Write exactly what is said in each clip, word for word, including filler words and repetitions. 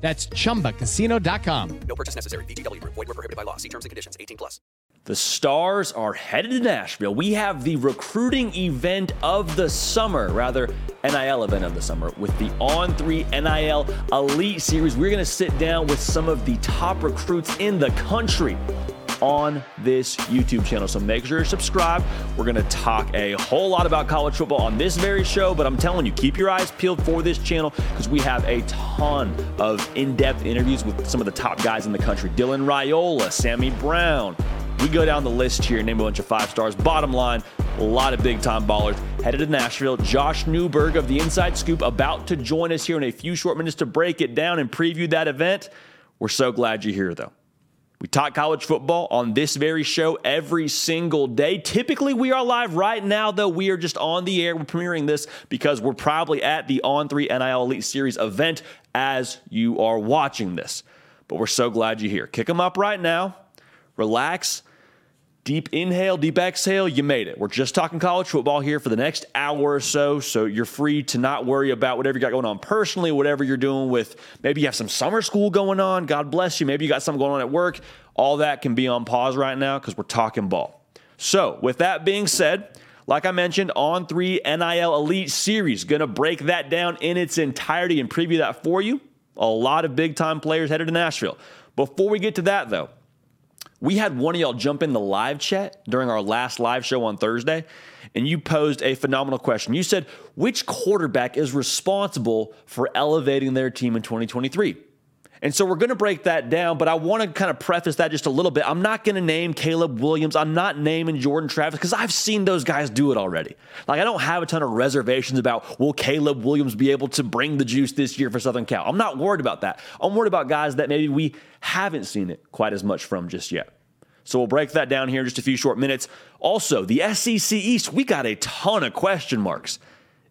That's chumba casino dot com. No purchase necessary. V G W Group. Void where prohibited by law. See terms and conditions. eighteen plus. The Stars are headed to Nashville. We have the recruiting event of the summer, rather N I L event of the summer, with the O N three N I L Elite Series. We're going to sit down with some of the top recruits in the country on this YouTube channel. So make sure you're subscribed. We're going to talk a whole lot about college football on this very show, but I'm telling you, keep your eyes peeled for this channel because we have a ton of in-depth interviews with some of the top guys in the country. Dylan Raiola, Sammy Brown. We go down the list here, name a bunch of five stars. Bottom line, a lot of big-time ballers headed to Nashville. Josh Newberg of the Inside Scoop about to join us here in a few short minutes to break it down and preview that event. We're so glad you're here, though. We talk college football on this very show every single day. Typically, we are live right now, though. We are just on the air. We're premiering this because we're probably at the O N three N I L Elite Series event as you are watching this. But we're so glad you're here. Kick them up right now. Relax. Deep inhale, deep exhale. You made it. We're just talking college football here for the next hour or so, so you're free to not worry about whatever you got going on personally, whatever you're doing with, maybe you have some summer school going on. God bless you. Maybe you got something going on at work. All that can be on pause right now because we're talking ball. So with that being said, like I mentioned, O N three N I L Elite Series, going to break that down in its entirety and preview that for you. A lot of big-time players headed to Nashville. Before we get to that, though, we had one of y'all jump in the live chat during our last live show on Thursday, and you posed a phenomenal question. You said, which quarterback is responsible for elevating their team in twenty twenty-three? And so we're going to break that down, but I want to kind of preface that just a little bit. I'm not going to name Caleb Williams. I'm not naming Jordan Travis because I've seen those guys do it already. Like, I don't have a ton of reservations about, will Caleb Williams be able to bring the juice this year for Southern Cal? I'm not worried about that. I'm worried about guys that maybe we haven't seen it quite as much from just yet. So we'll break that down here in just a few short minutes. Also, the S E C East, we got a ton of question marks.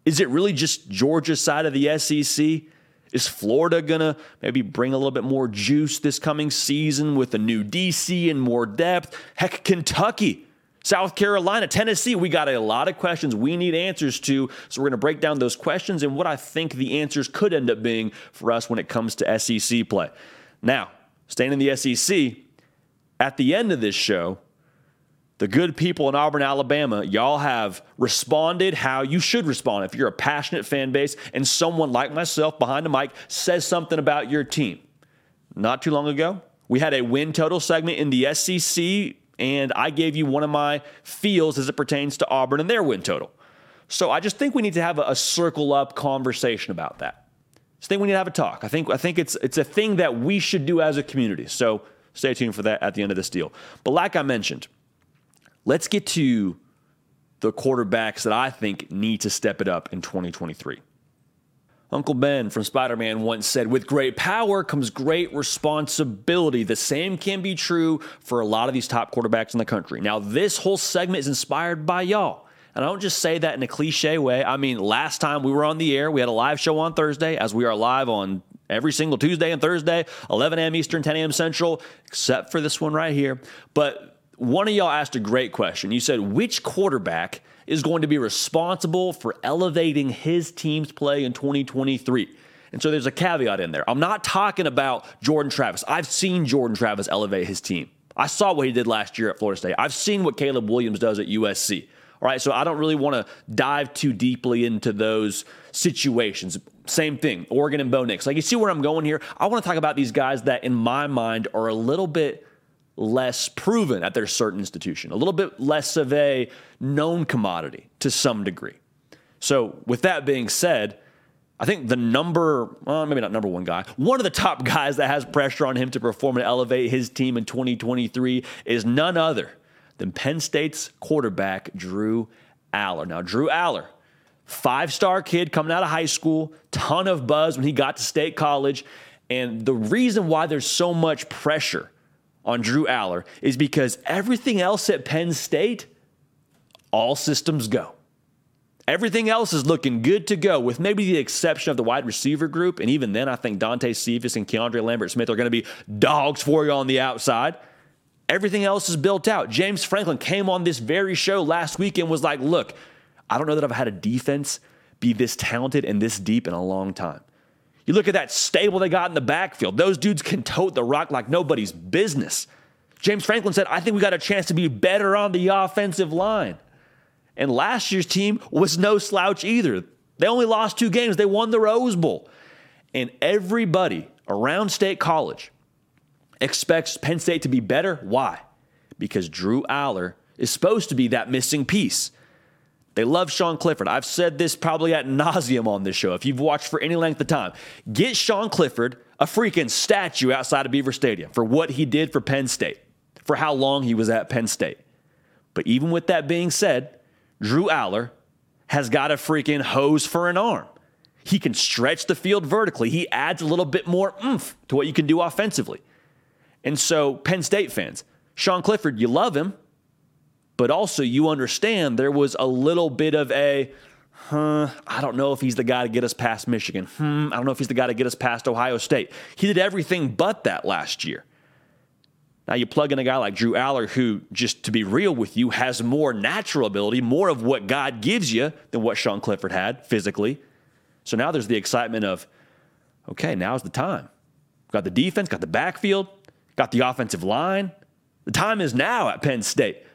Is it really just Georgia's side of the S E C? Is Florida going to maybe bring a little bit more juice this coming season with a new D C and more depth? Heck, Kentucky, South Carolina, Tennessee. We got a lot of questions we need answers to. So we're going to break down those questions and what I think the answers could end up being for us when it comes to S E C play. Now, staying in the S E C, at the end of this show, the good people in Auburn, Alabama, y'all have responded how you should respond. If you're a passionate fan base and someone like myself behind the mic says something about your team. Not too long ago, we had a win total segment in the S E C, and I gave you one of my feels as it pertains to Auburn and their win total. So I just think we need to have a, a circle up conversation about that. I just think we need to have a talk. I think I think it's it's a thing that we should do as a community. So stay tuned for that at the end of this deal. But like I mentioned, let's get to the quarterbacks that I think need to step it up in twenty twenty-three. Uncle Ben from Spider-Man once said, with great power comes great responsibility. The same can be true for a lot of these top quarterbacks in the country. Now, this whole segment is inspired by y'all. And I don't just say that in a cliche way. I mean, last time we were on the air, we had a live show on Thursday, as we are live on every single Tuesday and Thursday, eleven a.m. Eastern, ten a.m. Central, except for this one right here. But one of y'all asked a great question. You said, which quarterback is going to be responsible for elevating his team's play in twenty twenty-three? And so there's a caveat in there. I'm not talking about Jordan Travis. I've seen Jordan Travis elevate his team. I saw what he did last year at Florida State. I've seen what Caleb Williams does at U S C. All right, so I don't really want to dive too deeply into those situations. Same thing, Oregon and Bo Nix. Like, you see where I'm going here? I want to talk about these guys that, in my mind, are a little bit less proven at their certain institution, a little bit less of a known commodity to some degree. So with that being said, I think the number, well, maybe not number one guy, one of the top guys that has pressure on him to perform and elevate his team in twenty twenty-three is none other than Penn State's quarterback, Drew Allar. Now, Drew Allar, five-star kid coming out of high school, ton of buzz when he got to State College. And the reason why there's so much pressure on Drew Allar is because everything else at Penn State, all systems go. Everything else is looking good to go, with maybe the exception of the wide receiver group. And even then, I think Dante Cephas and Keandre Lambert-Smith are going to be dogs for you on the outside. Everything else is built out. James Franklin came on this very show last week and was like, look, I don't know that I've had a defense be this talented and this deep in a long time. You look at that stable they got in the backfield. Those dudes can tote the rock like nobody's business. James Franklin said, I think we got a chance to be better on the offensive line. And last year's team was no slouch either. They only lost two games. They won the Rose Bowl. And everybody around State College expects Penn State to be better. Why? Because Drew Allar is supposed to be that missing piece. They love Sean Clifford. I've said this probably ad nauseum on this show, if you've watched for any length of time. Get Sean Clifford a freaking statue outside of Beaver Stadium for what he did for Penn State, for how long he was at Penn State. But even with that being said, Drew Allar has got a freaking hose for an arm. He can stretch the field vertically. He adds a little bit more oomph to what you can do offensively. And so, Penn State fans, Sean Clifford, you love him. But also, you understand there was a little bit of a, huh, I don't know if he's the guy to get us past Michigan. Hmm, I don't know if he's the guy to get us past Ohio State. He did everything but that last year. Now, you plug in a guy like Drew Allar, who, just to be real with you, has more natural ability, more of what God gives you than what Sean Clifford had physically. So now there's the excitement of, okay, now's the time. Got the defense, got the backfield, got the offensive line. The time is now at Penn State.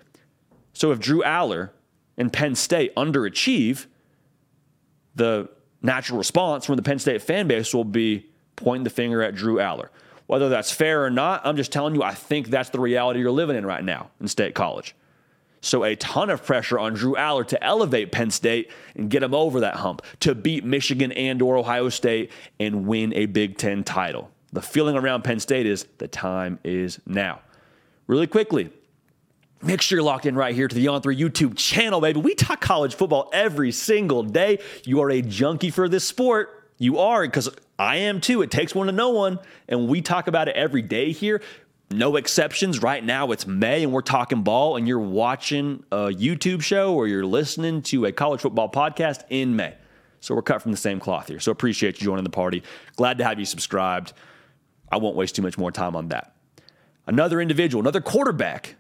So if Drew Allar and Penn State underachieve, the natural response from the Penn State fan base will be pointing the finger at Drew Allar. Whether that's fair or not, I'm just telling you, I think that's the reality you're living in right now in State College. So a ton of pressure on Drew Allar to elevate Penn State and get him over that hump, to beat Michigan and or Ohio State and win a Big Ten title. The feeling around Penn State is the time is now. Really quickly, make sure you're locked in right here to the on three YouTube channel, baby. We talk college football every single day. You are a junkie for this sport. You are, because I am too. It takes one to know one, and we talk about it every day here. No exceptions. Right now it's May, and we're talking ball, and you're watching a YouTube show or you're listening to a college football podcast in May. So we're cut from the same cloth here. So appreciate you joining the party. Glad to have you subscribed. I won't waste too much more time on that. Another individual, another quarterback,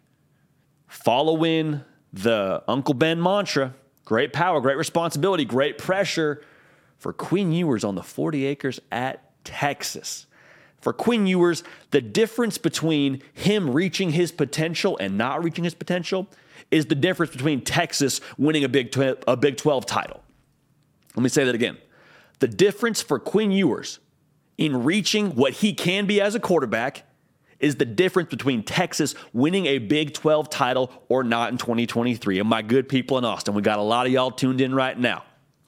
following the Uncle Ben mantra, great power, great responsibility, great pressure for Quinn Ewers on the forty acres at Texas. For Quinn Ewers, the difference between him reaching his potential and not reaching his potential is the difference between Texas winning a Big twelve, a Big twelve title. Let me say that again. The difference for Quinn Ewers in reaching what he can be as a quarterback is the difference between Texas winning a Big twelve title or not in twenty twenty-three. And my good people in Austin, we got a lot of y'all tuned in right now.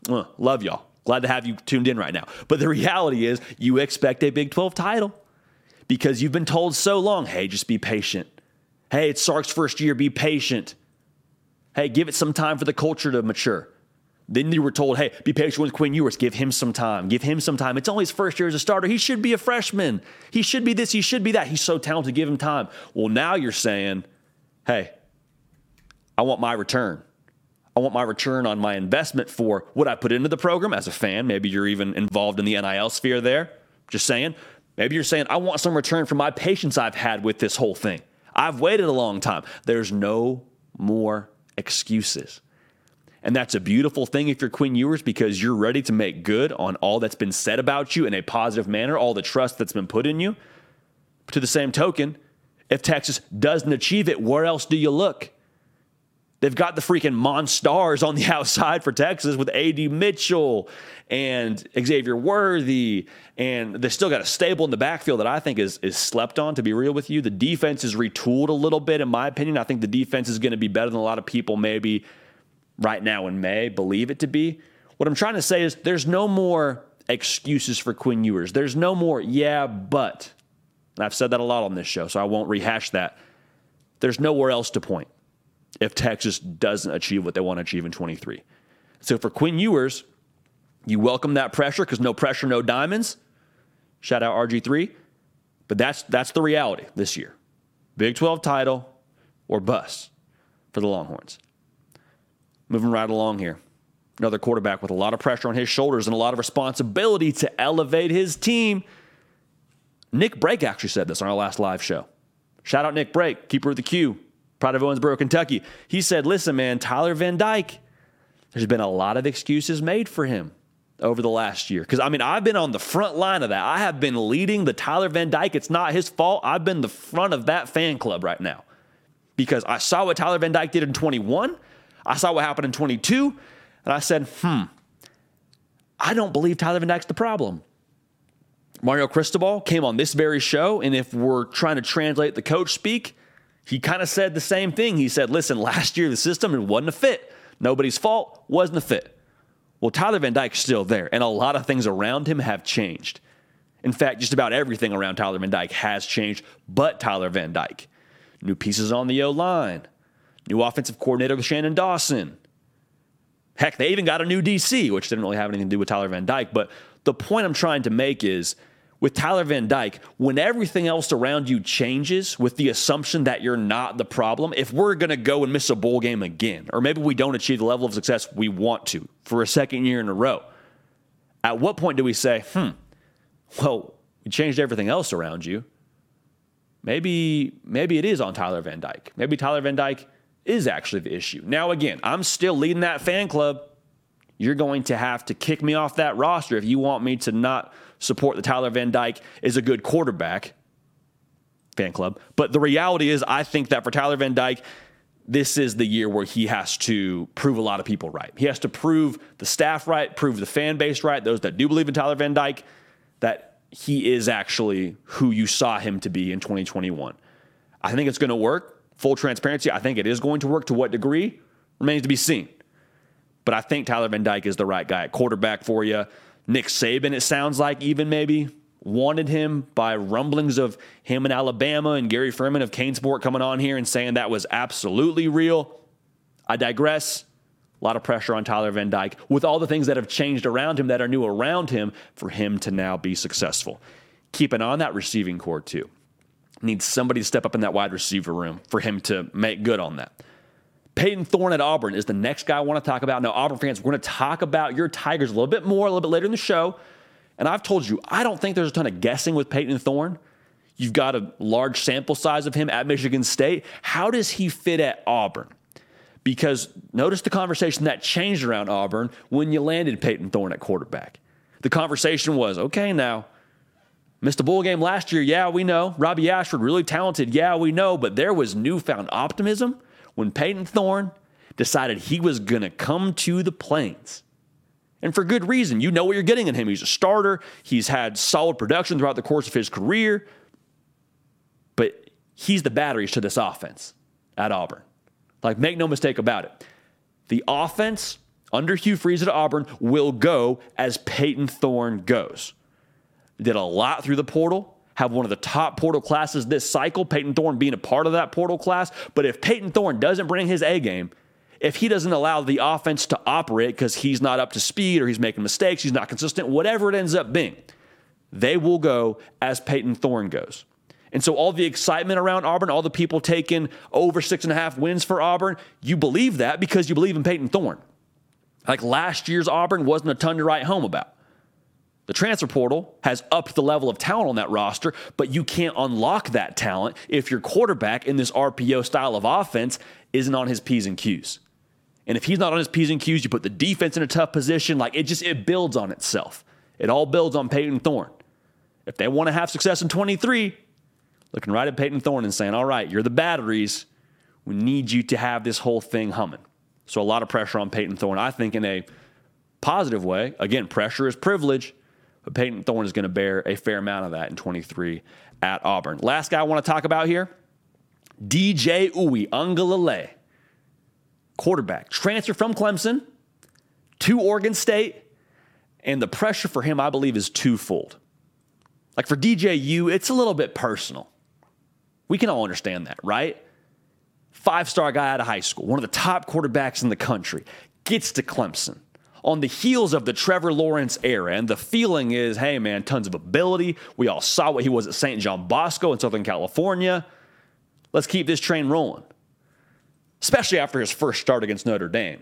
Uh, love y'all. Glad to have you tuned in right now. But the reality is you expect a Big twelve title because you've been told so long, hey, just be patient. Hey, it's Sark's first year, be patient. Hey, give it some time for the culture to mature. Then you were told, hey, be patient with Quinn Ewers. Give him some time. Give him some time. It's only his first year as a starter. He should be a freshman. He should be this. He should be that. He's so talented. Give him time. Well, now you're saying, hey, I want my return. I want my return on my investment for what I put into the program as a fan. Maybe you're even involved in the N I L sphere there. Just saying. Maybe you're saying, I want some return for my patience I've had with this whole thing. I've waited a long time. There's no more excuses. And that's a beautiful thing if you're Quinn Ewers, because you're ready to make good on all that's been said about you in a positive manner, all the trust that's been put in you. But to the same token, if Texas doesn't achieve it, where else do you look? They've got the freaking Monstars on the outside for Texas with A D Mitchell and Xavier Worthy. And they still got a stable in the backfield that I think is, is slept on, to be real with you. The defense is retooled a little bit, in my opinion. I think the defense is going to be better than a lot of people maybe right now in May believe it to be. What I'm trying to say is there's no more excuses for Quinn Ewers. There's no more, yeah, but. And I've said that a lot on this show, so I won't rehash that. There's nowhere else to point if Texas doesn't achieve what they want to achieve in twenty-three. So for Quinn Ewers, you welcome that pressure, because no pressure, no diamonds. Shout out R G three. But that's that's the reality this year. Big twelve title or bust for the Longhorns. Moving right along here. Another quarterback with a lot of pressure on his shoulders and a lot of responsibility to elevate his team. Nick Brake actually said this on our last live show. Shout out Nick Brake, keeper of the Q, pride of Owensboro, Kentucky. He said, listen, man, Tyler Van Dyke, there's been a lot of excuses made for him over the last year. Because, I mean, I've been on the front line of that. I have been leading the Tyler Van Dyke. It's not his fault. I've been the front of that fan club right now. Because I saw what Tyler Van Dyke did in twenty-one. I saw what happened in twenty-two. And I said, hmm, I don't believe Tyler Van Dyke's the problem. Mario Cristobal came on this very show, and if we're trying to translate the coach speak, he kind of said the same thing. He said, listen, last year the system, it wasn't a fit. Nobody's fault, wasn't a fit. Well, Tyler Van Dyke's still there, and a lot of things around him have changed. In fact, just about everything around Tyler Van Dyke has changed, but Tyler Van Dyke. New pieces on the O-line. New offensive coordinator with Shannon Dawson. Heck, they even got a new D C, which didn't really have anything to do with Tyler Van Dyke. But the point I'm trying to make is, with Tyler Van Dyke, when everything else around you changes with the assumption that you're not the problem, if we're going to go and miss a bowl game again, or maybe we don't achieve the level of success we want to for a second year in a row, at what point do we say, hmm, well, we changed everything else around you. Maybe, maybe it is on Tyler Van Dyke. Maybe Tyler Van Dyke is actually the issue. Now, again, I'm still leading that fan club. You're going to have to kick me off that roster if you want me to not support the Tyler Van Dyke is a good quarterback fan club. But the reality is, I think that for Tyler Van Dyke, this is the year where he has to prove a lot of people right. He has to prove the staff right, prove the fan base right, those that do believe in Tyler Van Dyke, that he is actually who you saw him to be in twenty twenty-one. I think it's going to work. Full transparency, I think it is going to work. To what degree remains to be seen. But I think Tyler Van Dyke is the right guy at quarterback for you. Nick Saban, it sounds like, even maybe wanted him by rumblings of him in Alabama and Gary Furman of Canesport coming on here and saying that was absolutely real. I digress. A lot of pressure on Tyler Van Dyke with all the things that have changed around him that are new around him for him to now be successful. Keep an eye on that receiving core too. Needs somebody to step up in that wide receiver room for him to make good on that. Peyton Thorne at Auburn is the next guy I want to talk about. Now, Auburn fans, we're going to talk about your Tigers a little bit more, a little bit later in the show. And I've told you, I don't think there's a ton of guessing with Peyton Thorne. You've got a large sample size of him at Michigan State. How does he fit at Auburn? Because notice the conversation that changed around Auburn when you landed Peyton Thorne at quarterback. The conversation was, okay, now, missed a bowl game last year, yeah, we know. Robbie Ashford, really talented, yeah, we know. But there was newfound optimism when Peyton Thorne decided he was going to come to the Plains. And for good reason. You know what you're getting in him. He's a starter. He's had solid production throughout the course of his career. But he's the batteries to this offense at Auburn. Like, make no mistake about it. The offense under Hugh Freeze at Auburn will go as Peyton Thorne goes. Did a lot through the portal, have one of the top portal classes this cycle, Peyton Thorne being a part of that portal class. But if Peyton Thorne doesn't bring his A game, if he doesn't allow the offense to operate because he's not up to speed or he's making mistakes, he's not consistent, whatever it ends up being, they will go as Peyton Thorne goes. And so all the excitement around Auburn, all the people taking over six and a half wins for Auburn, you believe that because you believe in Peyton Thorne. Like, last year's Auburn wasn't a ton to write home about. The transfer portal has upped the level of talent on that roster, but you can't unlock that talent if your quarterback in this R P O style of offense isn't on his P's and Q's. And if he's not on his P's and Q's, you put the defense in a tough position. Like, it just, it builds on itself. It all builds on Peyton Thorne. If they want to have success in twenty-three, looking right at Peyton Thorne and saying, all right, you're the batteries. We need you to have this whole thing humming. So a lot of pressure on Peyton Thorne, I think, in a positive way. Again, pressure is privilege. But Peyton Thorne is going to bear a fair amount of that in twenty-three at Auburn. Last guy I want to talk about here, D J Uiagalelei, quarterback, transfer from Clemson to Oregon State, and the pressure for him, I believe, is twofold. Like, for D J U, it's a little bit personal. We can all understand that, right? Five-star guy out of high school, one of the top quarterbacks in the country, gets to Clemson on the heels of the Trevor Lawrence era. And the feeling is, hey, man, tons of ability. We all saw what he was at Saint John Bosco in Southern California. Let's keep this train rolling. Especially after his first start against Notre Dame.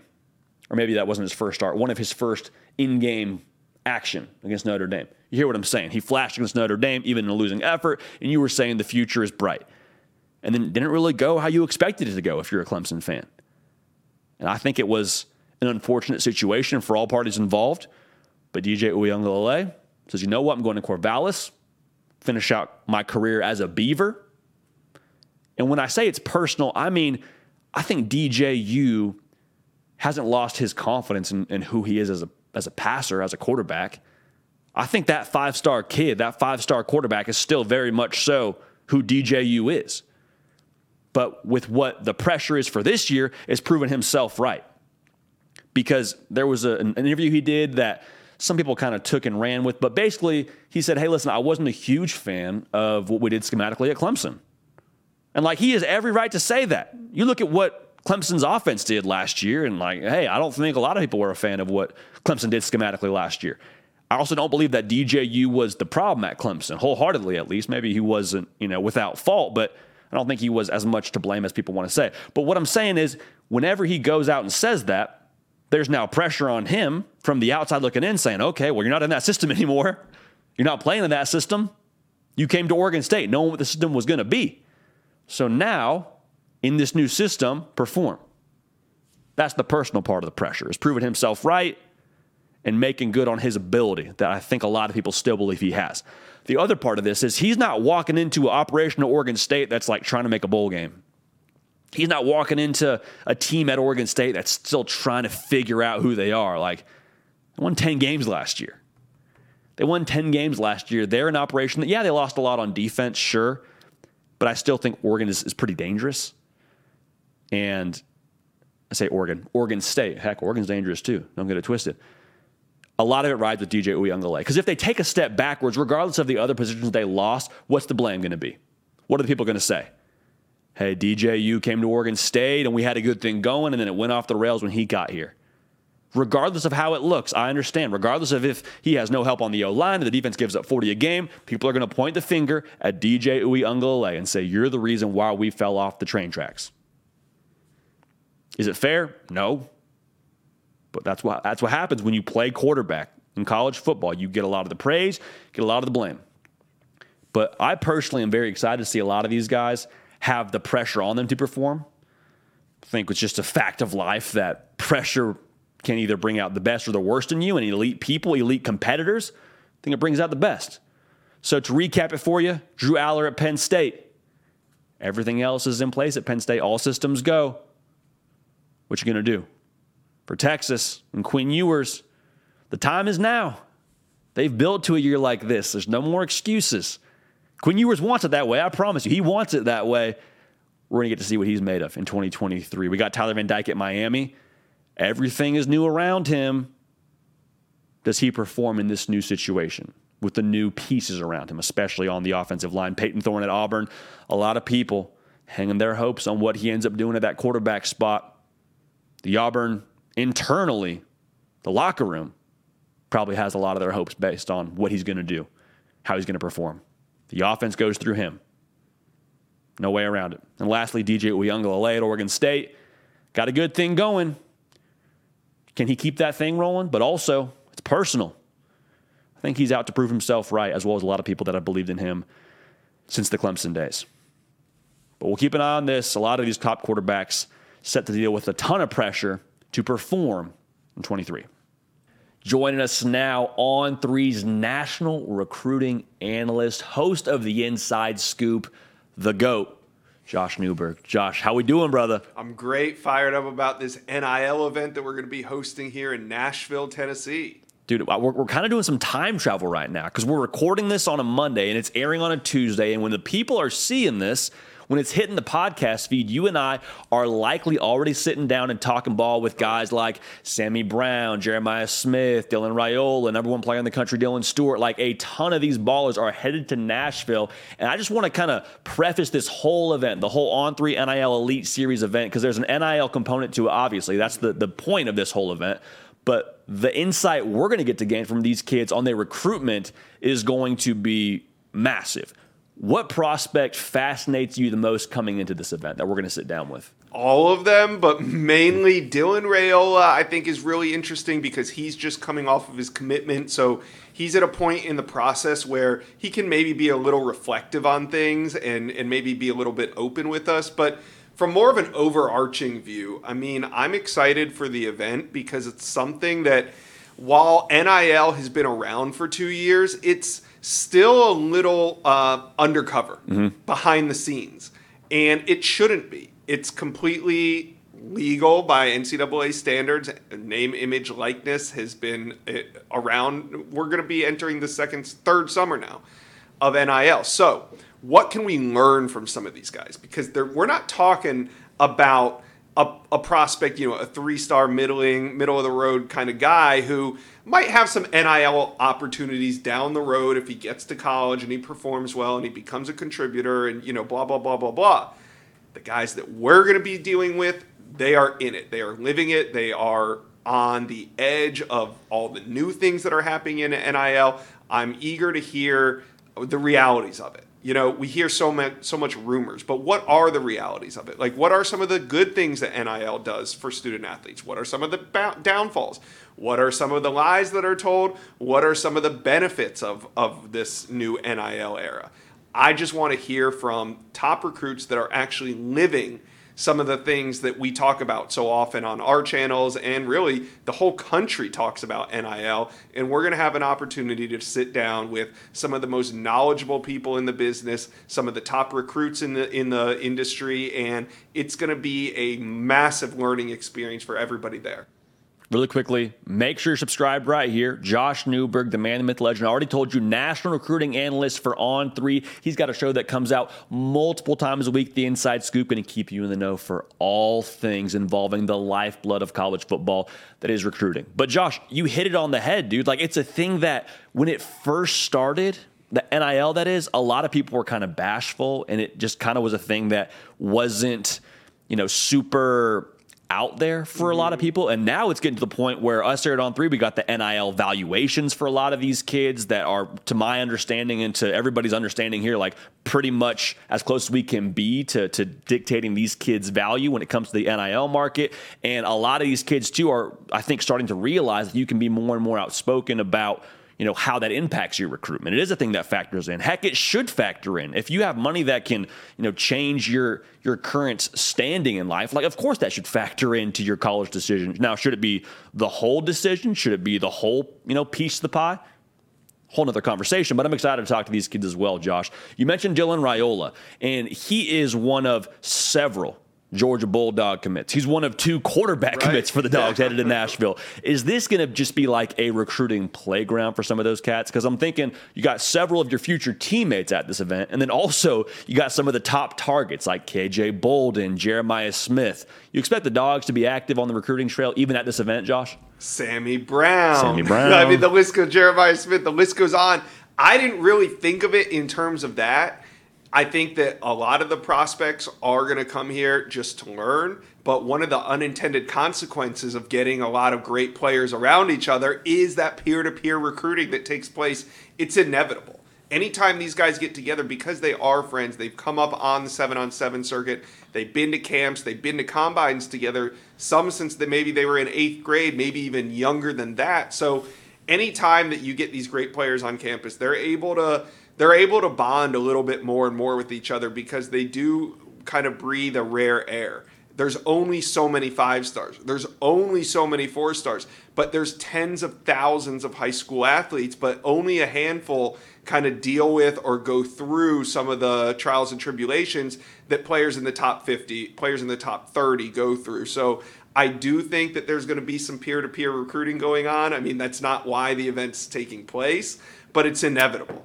Or maybe that wasn't his first start. One of his first in-game action against Notre Dame. You hear what I'm saying? He flashed against Notre Dame, even in a losing effort, and you were saying the future is bright. And then it didn't really go how you expected it to go if you're a Clemson fan. And I think it was an unfortunate situation for all parties involved. But D J Uiagalelei says, you know what? I'm going to Corvallis, finish out my career as a Beaver. And when I say it's personal, I mean, I think D J U hasn't lost his confidence in, in who he is as a, as a passer, as a quarterback. I think that five-star kid, that five-star quarterback is still very much so who D J U is. But with what the pressure is for this year, it's proven himself right. Because there was a, an interview he did that some people kind of took and ran with. But basically, he said, hey, listen, I wasn't a huge fan of what we did schematically at Clemson. And, like, he has every right to say that. You look at what Clemson's offense did last year, and, like, hey, I don't think a lot of people were a fan of what Clemson did schematically last year. I also don't believe that D J U was the problem at Clemson, wholeheartedly at least. Maybe he wasn't, you know, without fault, but I don't think he was as much to blame as people want to say. But what I'm saying is, whenever he goes out and says that, there's now pressure on him from the outside looking in saying, okay, well, you're not in that system anymore. You're not playing in that system. You came to Oregon State knowing what the system was going to be. So now, in this new system, perform. That's the personal part of the pressure, is proving himself right and making good on his ability that I think a lot of people still believe he has. The other part of this is he's not walking into an operational Oregon State that's like trying to make a bowl game. He's not walking into a team at Oregon State that's still trying to figure out who they are. Like, they won ten games last year. They won ten games last year. They're an operation that, yeah, they lost a lot on defense, sure, but I still think Oregon is, is pretty dangerous. And I say Oregon. Oregon State. Heck, Oregon's dangerous too. Don't get it twisted. A lot of it rides with D J Uiagalelei. Because if they take a step backwards, regardless of the other positions they lost, what's the blame going to be? What are the people going to say? Hey, D J U came to Oregon State, and we had a good thing going, and then it went off the rails when he got here. Regardless of how it looks, I understand. Regardless of if he has no help on the O-line, or the defense gives up forty a game, people are going to point the finger at D J Uiagalelei and say, you're the reason why we fell off the train tracks. Is it fair? No. But that's what, that's what happens when you play quarterback in college football. You get a lot of the praise, get a lot of the blame. But I personally am very excited to see a lot of these guys have the pressure on them to perform. I think it's just a fact of life that pressure can either bring out the best or the worst in you, and elite people, elite competitors, I think it brings out the best. So to recap it for you, Drew Allar at Penn State. Everything else is in place at Penn State. All systems go. What you going to do? For Texas and Quinn Ewers, the time is now. They've built to a year like this. There's no more excuses. Quinn Ewers wants it that way. I promise you. He wants it that way. We're going to get to see what he's made of in twenty twenty-three. We got Tyler Van Dyke at Miami. Everything is new around him. Does he perform in this new situation with the new pieces around him, especially on the offensive line? Peyton Thorne at Auburn. A lot of people hanging their hopes on what he ends up doing at that quarterback spot. The Auburn internally, the locker room, probably has a lot of their hopes based on what he's going to do, how he's going to perform. The offense goes through him. No way around it. And lastly, D J Uiagalelei at Oregon State. Got a good thing going. Can he keep that thing rolling? But also, it's personal. I think he's out to prove himself right, as well as a lot of people that have believed in him since the Clemson days. But we'll keep an eye on this. A lot of these top quarterbacks set to deal with a ton of pressure to perform in twenty-three. Joining us now, on three's national recruiting analyst, host of the Inside Scoop, the GOAT, Josh Newberg. Josh, how we doing, brother? I'm great. Fired up about this N I L event that we're going to be hosting here in Nashville, Tennessee. Dude, we're, we're kind of doing some time travel right now because we're recording this on a Monday and it's airing on a Tuesday. And when the people are seeing this, when it's hitting the podcast feed, you and I are likely already sitting down and talking ball with guys like Sammy Brown, Jeremiah Smith, Dylan Raiola, number one player in the country, Dylan Stewart. Like a ton of these ballers are headed to Nashville. And I just want to kind of preface this whole event, the whole on three N I L Elite Series event, because there's an N I L component to it, obviously. That's the, the point of this whole event. But the insight we're going to get to gain from these kids on their recruitment is going to be massive. What prospect fascinates you the most coming into this event that we're going to sit down with? All of them, but mainly Dylan Raiola, I think, is really interesting because he's just coming off of his commitment. So he's at a point in the process where he can maybe be a little reflective on things and, and maybe be a little bit open with us. But from more of an overarching view, I mean, I'm excited for the event because it's something that while N I L has been around for two years, it's still a little uh, undercover mm-hmm. behind the scenes. And it shouldn't be. It's completely legal by N C double A standards. Name, image, likeness has been around. We're going to be entering the second, third summer now of N I L. So what can we learn from some of these guys? Because we're not talking about a, a prospect, you know, a three-star middling, middle-of-the-road kind of guy who might have some N I L opportunities down the road if he gets to college and he performs well and he becomes a contributor and, you know, blah, blah, blah, blah, blah. The guys that we're going to be dealing with, they are in it. They are living it. They are on the edge of all the new things that are happening in N I L. I'm eager to hear the realities of it. You know, we hear so much, so much rumors, but what are the realities of it? Like, what are some of the good things that N I L does for student athletes? What are some of the downfalls? What are some of the lies that are told? What are some of the benefits of, of this new N I L era? I just want to hear from top recruits that are actually living some of the things that we talk about so often on our channels, and really the whole country talks about N I L, and we're going to have an opportunity to sit down with some of the most knowledgeable people in the business, some of the top recruits in the in the industry, and it's going to be a massive learning experience for everybody there. Really quickly, make sure you're subscribed right here. Josh Newberg, the man, the myth, legend, I already told you, national recruiting analyst for on three. He's got a show that comes out multiple times a week, The Inside Scoop, going to keep you in the know for all things involving the lifeblood of college football, that is recruiting. But Josh, you hit it on the head, dude. Like, it's a thing that when it first started, the N I L that is, a lot of people were kind of bashful, and it just kind of was a thing that wasn't, you know, super out there for a lot of people. And now it's getting to the point where us here at on three, we got the N I L valuations for a lot of these kids that are, to my understanding and to everybody's understanding here, like pretty much as close as we can be to, to dictating these kids' value when it comes to the N I L market. And a lot of these kids too are, I think, starting to realize that you can be more and more outspoken about, you know, how that impacts your recruitment. It is a thing that factors in. Heck, it should factor in. If you have money that can, you know, change your your current standing in life, like, of course that should factor into your college decisions. Now, should it be the whole decision? Should it be the whole, you know, piece of the pie? Whole nother conversation, but I'm excited to talk to these kids as well, Josh. You mentioned Dylan Raiola, and he is one of several Georgia Bulldog commits. He's one of two quarterback right. commits for the Dogs yeah. headed to Nashville. Is this going to just be like a recruiting playground for some of those cats? Because I'm thinking you got several of your future teammates at this event, and then also you got some of the top targets like K J Bolden, Jeremiah Smith. You expect the Dogs to be active on the recruiting trail even at this event, Josh? Sammy Brown. Sammy Brown. I mean, the list goes, Jeremiah Smith, the list goes on. I didn't really think of it in terms of that. I think that a lot of the prospects are going to come here just to learn, but one of the unintended consequences of getting a lot of great players around each other is that peer-to-peer recruiting that takes place. It's inevitable. Anytime these guys get together, because they are friends, they've come up on the seven-on seven circuit, they've been to camps, they've been to combines together, some since they, maybe they were in eighth grade, maybe even younger than that. So anytime that you get these great players on campus, they're able to They're able to bond a little bit more and more with each other because they do kind of breathe a rare air. There's only so many five stars. There's only so many four stars. But there's tens of thousands of high school athletes, but only a handful kind of deal with or go through some of the trials and tribulations that players in the top fifty, players in the top thirty go through. So I do think that there's going to be some peer-to-peer recruiting going on. I mean, that's not why the event's taking place, but it's inevitable.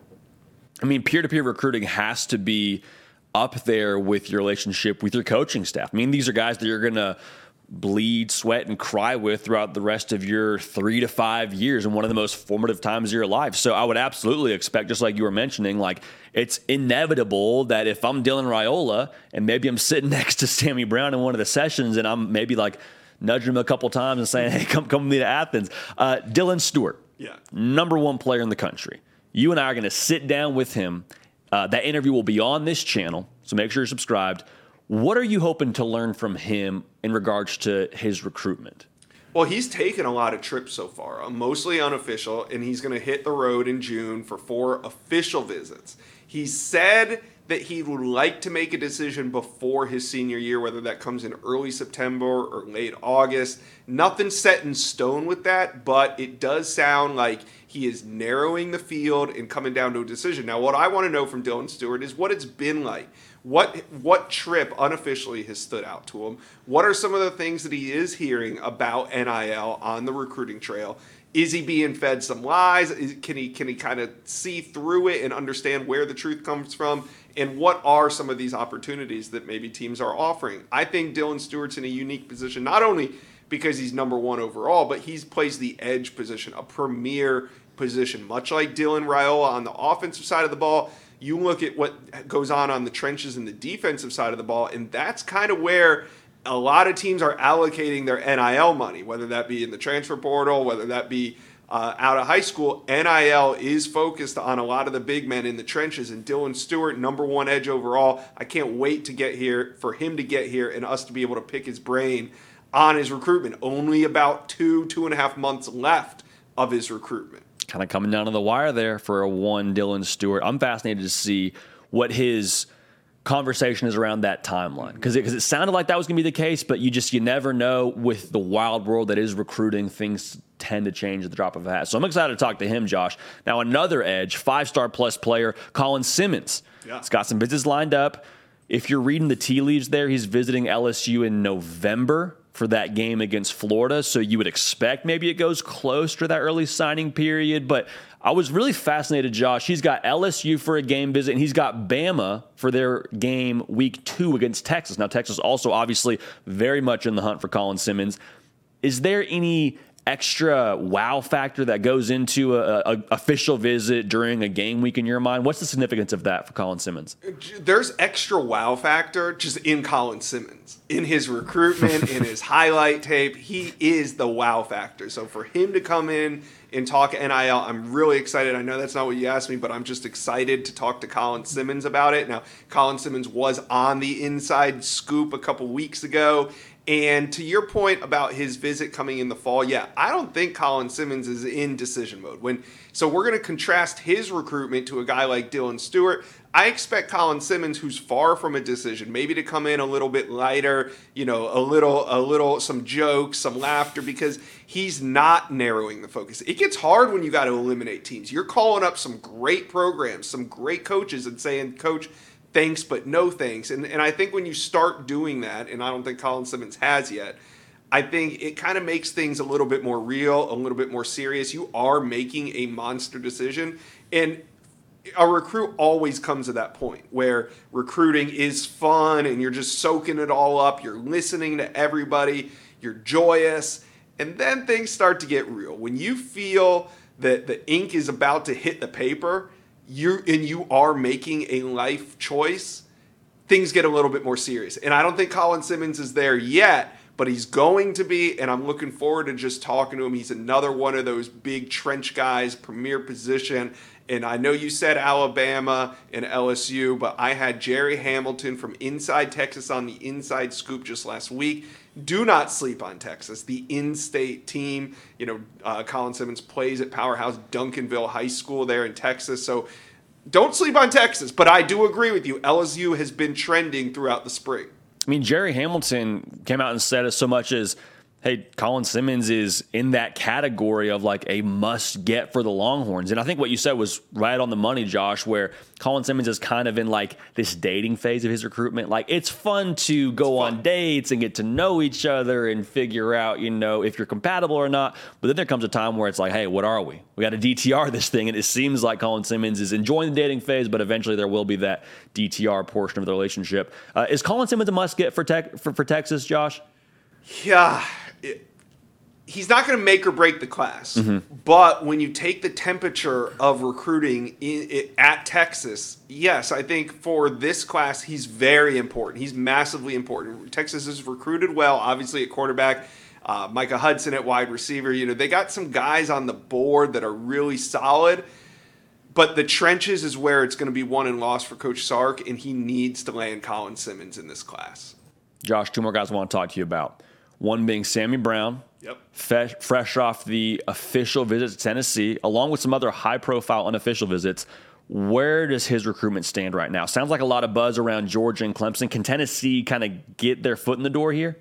I mean, peer-to-peer recruiting has to be up there with your relationship with your coaching staff. I mean, these are guys that you're going to bleed, sweat, and cry with throughout the rest of your three to five years and one of the most formative times of your life. So I would absolutely expect, just like you were mentioning, like it's inevitable that if I'm Dylan Raiola and maybe I'm sitting next to Sammy Brown in one of the sessions and I'm maybe like nudging him a couple times and saying, hey, come, come with me to Athens. Uh, Dylan Stewart, yeah, number one player in the country. You and I are going to sit down with him Uh, that interview will be on this channel, so make sure you're subscribed. What are you hoping to learn from him in regards to his recruitment? Well, he's taken a lot of trips so far, mostly unofficial, and he's going to hit the road in June for four official visits. He said that he would like to make a decision before his senior year, whether that comes in early September or late August. Nothing set in stone with that, but it does sound like he is narrowing the field and coming down to a decision. Now, what I want to know from Dylan Stewart is what it's been like. What what trip unofficially has stood out to him? What are some of the things that he is hearing about N I L on the recruiting trail? Is he being fed some lies? Is, can he can he kind of see through it and understand where the truth comes from? And what are some of these opportunities that maybe teams are offering? I think Dylan Stewart's in a unique position, not only because he's number one overall, but he's plays the edge position, a premier position, much like Dylan Raiola on the offensive side of the ball. You look at what goes on on the trenches in the defensive side of the ball, and that's kind of where a lot of teams are allocating their N I L money, whether that be in the transfer portal, whether that be uh, out of high school. N I L is focused on a lot of the big men in the trenches, and Dylan Stewart, number one edge overall. I can't wait to get here, for him to get here, and us to be able to pick his brain on his recruitment. Only about two, two and a half months left of his recruitment. Kind of coming down to the wire there for a one Dylan Stewart. I'm fascinated to see what his conversation is around that timeline, because it, it sounded like that was going to be the case, but you just you never know with the wild world that is recruiting. Things tend to change at the drop of a hat. So I'm excited to talk to him, Josh. Now another edge, five-star plus player, Colin Simmons. Yeah. He's got some visits lined up. If you're reading the tea leaves there, he's visiting L S U in November for that game against Florida, so you would expect maybe it goes close to that early signing period. But I was really fascinated, Josh. He's got L S U for a game visit, and he's got Bama for their game week two against Texas. Now, Texas also obviously very much in the hunt for Colin Simmons. Is there any extra wow factor that goes into a, a official visit during a game week in your mind? What's the significance of that for Colin Simmons? There's extra wow factor just in Colin Simmons, in his recruitment, in his highlight tape. He is the wow factor. So for him to come in and talk N I L, I'm really excited. I know that's not what you asked me, but I'm just excited to talk to Colin Simmons about it. Now, Colin Simmons was on the Inside Scoop a couple weeks ago. And to your point about his visit coming in the fall, yeah, I don't think Colin Simmons is in decision mode. When so we're going to contrast his recruitment to a guy like Dylan Stewart. I expect Colin Simmons, who's far from a decision, maybe to come in a little bit lighter, you know, a little, a little, some jokes, some laughter, because he's not narrowing the focus. It gets hard when you got to eliminate teams. You're calling up some great programs, some great coaches, and saying, "Coach, thanks, but no thanks." And and I think when you start doing that, and I don't think Colin Simmons has yet, I think it kind of makes things a little bit more real, a little bit more serious. You are making a monster decision. And a recruit always comes to that point where recruiting is fun and you're just soaking it all up. You're listening to everybody. You're joyous. And then things start to get real. When you feel that the ink is about to hit the paper, You and you are making a life choice, things get a little bit more serious. And I don't think Colin Simmons is there yet, but he's going to be, and I'm looking forward to just talking to him. He's another one of those big trench guys, premier position. And I know you said Alabama and L S U, but I had Jerry Hamilton from Inside Texas on the Inside Scoop just last week. Do not sleep on Texas, the in-state team. You know, uh, Colin Simmons plays at powerhouse Duncanville High School there in Texas. So don't sleep on Texas, but I do agree with you. L S U has been trending throughout the spring. I mean, Jerry Hamilton came out and said as so much as, hey, Colin Simmons is in that category of like a must get for the Longhorns. And I think what you said was right on the money, Josh, where Colin Simmons is kind of in like this dating phase of his recruitment. Like it's fun to go on dates and get to know each other and figure out, you know, if you're compatible or not. But then there comes a time where it's like, hey, what are we? We got to D T R this thing. And it seems like Colin Simmons is enjoying the dating phase, but eventually there will be that D T R portion of the relationship. Uh, is Colin Simmons a must get for, tech, for, for Texas, Josh? Yeah. It, he's not going to make or break the class, mm-hmm. but when you take the temperature of recruiting in, it, at Texas, yes, I think for this class, he's very important. He's massively important. Texas has recruited well, obviously at quarterback, uh, Micah Hudson at wide receiver. You know, they got some guys on the board that are really solid. But the trenches is where it's going to be won and lost for Coach Sark, and he needs to land Colin Simmons in this class. Josh, two more guys I want to talk to you about. One being Sammy Brown, yep. fe- fresh off the official visit to Tennessee, along with some other high-profile unofficial visits. Where does his recruitment stand right now? Sounds like a lot of buzz around Georgia and Clemson. Can Tennessee kind of get their foot in the door here?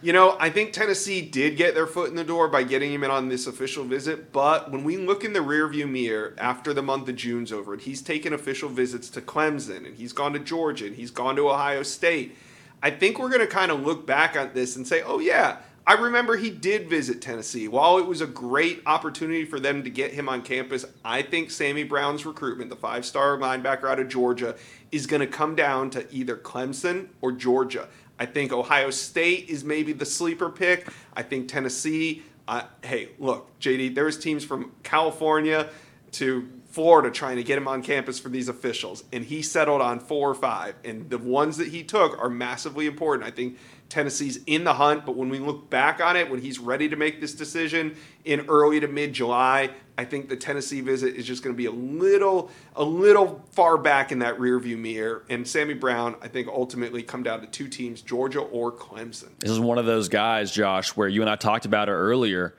You know, I think Tennessee did get their foot in the door by getting him in on this official visit, but when we look in the rearview mirror after the month of June's over, and he's taken official visits to Clemson, and he's gone to Georgia, and he's gone to Ohio State, I think we're going to kind of look back at this and say, oh yeah, I remember he did visit Tennessee. While it was a great opportunity for them to get him on campus, I think Sammy Brown's recruitment, the five-star linebacker out of Georgia, is going to come down to either Clemson or Georgia. I think Ohio State is maybe the sleeper pick. I think Tennessee, uh, hey, look, J D, there's teams from California to Florida trying to get him on campus for these officials, and he settled on four or five, and the ones that he took are massively important. I think Tennessee's in the hunt, but when we look back on it, when he's ready to make this decision in early to mid-July, I think the Tennessee visit is just going to be a little a little far back in that rearview mirror. And Sammy Brown, I think, ultimately come down to two teams, Georgia or Clemson. This is one of those guys, Josh, where you and I talked about it earlier.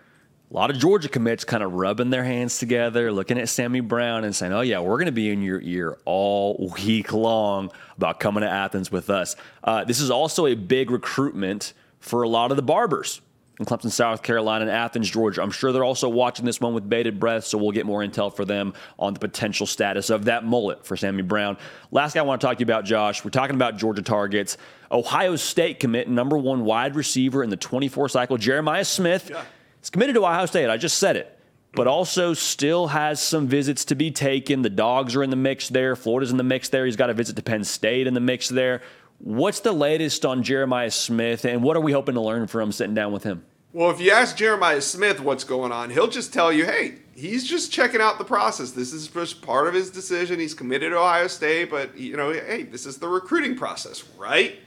A lot of Georgia commits kind of rubbing their hands together, looking at Sammy Brown and saying, oh, yeah, we're going to be in your ear all week long about coming to Athens with us. Uh, this is also a big recruitment for a lot of the barbers in Clemson, South Carolina, and Athens, Georgia. I'm sure they're also watching this one with bated breath, so we'll get more intel for them on the potential status of that mullet for Sammy Brown. Last guy I want to talk to you about, Josh, we're talking about Georgia targets. Ohio State commit, number one wide receiver in the twenty-four cycle, Jeremiah Smith. Yeah. It's committed to Ohio State. I just said it. But also still has some visits to be taken. The Dogs are in the mix there. Florida's in the mix there. He's got a visit to Penn State in the mix there. What's the latest on Jeremiah Smith, and what are we hoping to learn from sitting down with him? Well, if you ask Jeremiah Smith what's going on, he'll just tell you, hey, he's just checking out the process. This is just part of his decision. He's committed to Ohio State, but, you know, hey, this is the recruiting process, right?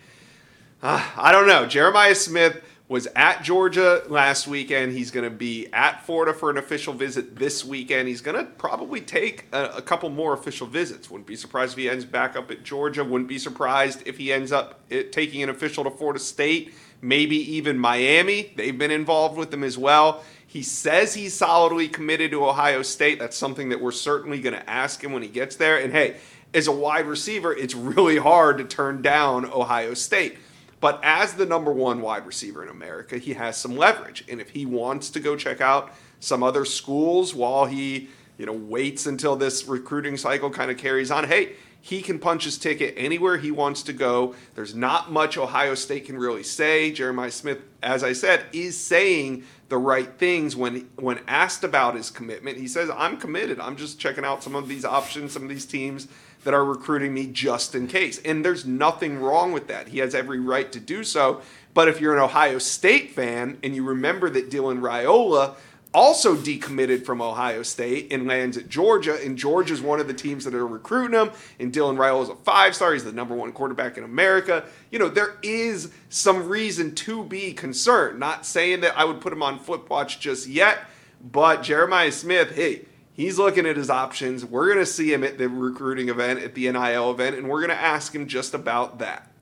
Uh, I don't know. Jeremiah Smith was at Georgia last weekend. He's going to be at Florida for an official visit this weekend. He's going to probably take a, a couple more official visits. Wouldn't be surprised if he ends back up at Georgia. Wouldn't be surprised if he ends up it, taking an official to Florida State, maybe even Miami. They've been involved with him as well. He says he's solidly committed to Ohio State. That's something that we're certainly going to ask him when he gets there. And hey, as a wide receiver, it's really hard to turn down Ohio State. But as the number one wide receiver in America, he has some leverage. And if he wants to go check out some other schools while he, you know, waits until this recruiting cycle kind of carries on, hey, he can punch his ticket anywhere he wants to go. There's not much Ohio State can really say. Jeremiah Smith, as I said, is saying the right things when when asked about his commitment. He says, I'm committed. I'm just checking out some of these options, some of these teams that are recruiting me just in case. And there's nothing wrong with that. He has every right to do so. But if you're an Ohio State fan and you remember that Dylan Raiola also decommitted from Ohio State and lands at Georgia, and Georgia's one of the teams that are recruiting him, and Dylan Raiola's a five-star, he's the number one quarterback in America, you know, there is some reason to be concerned. Not saying that I would put him on flip watch just yet, but Jeremiah Smith, hey, he's looking at his options. We're going to see him at the recruiting event, at the N I L event, and we're going to ask him just about that.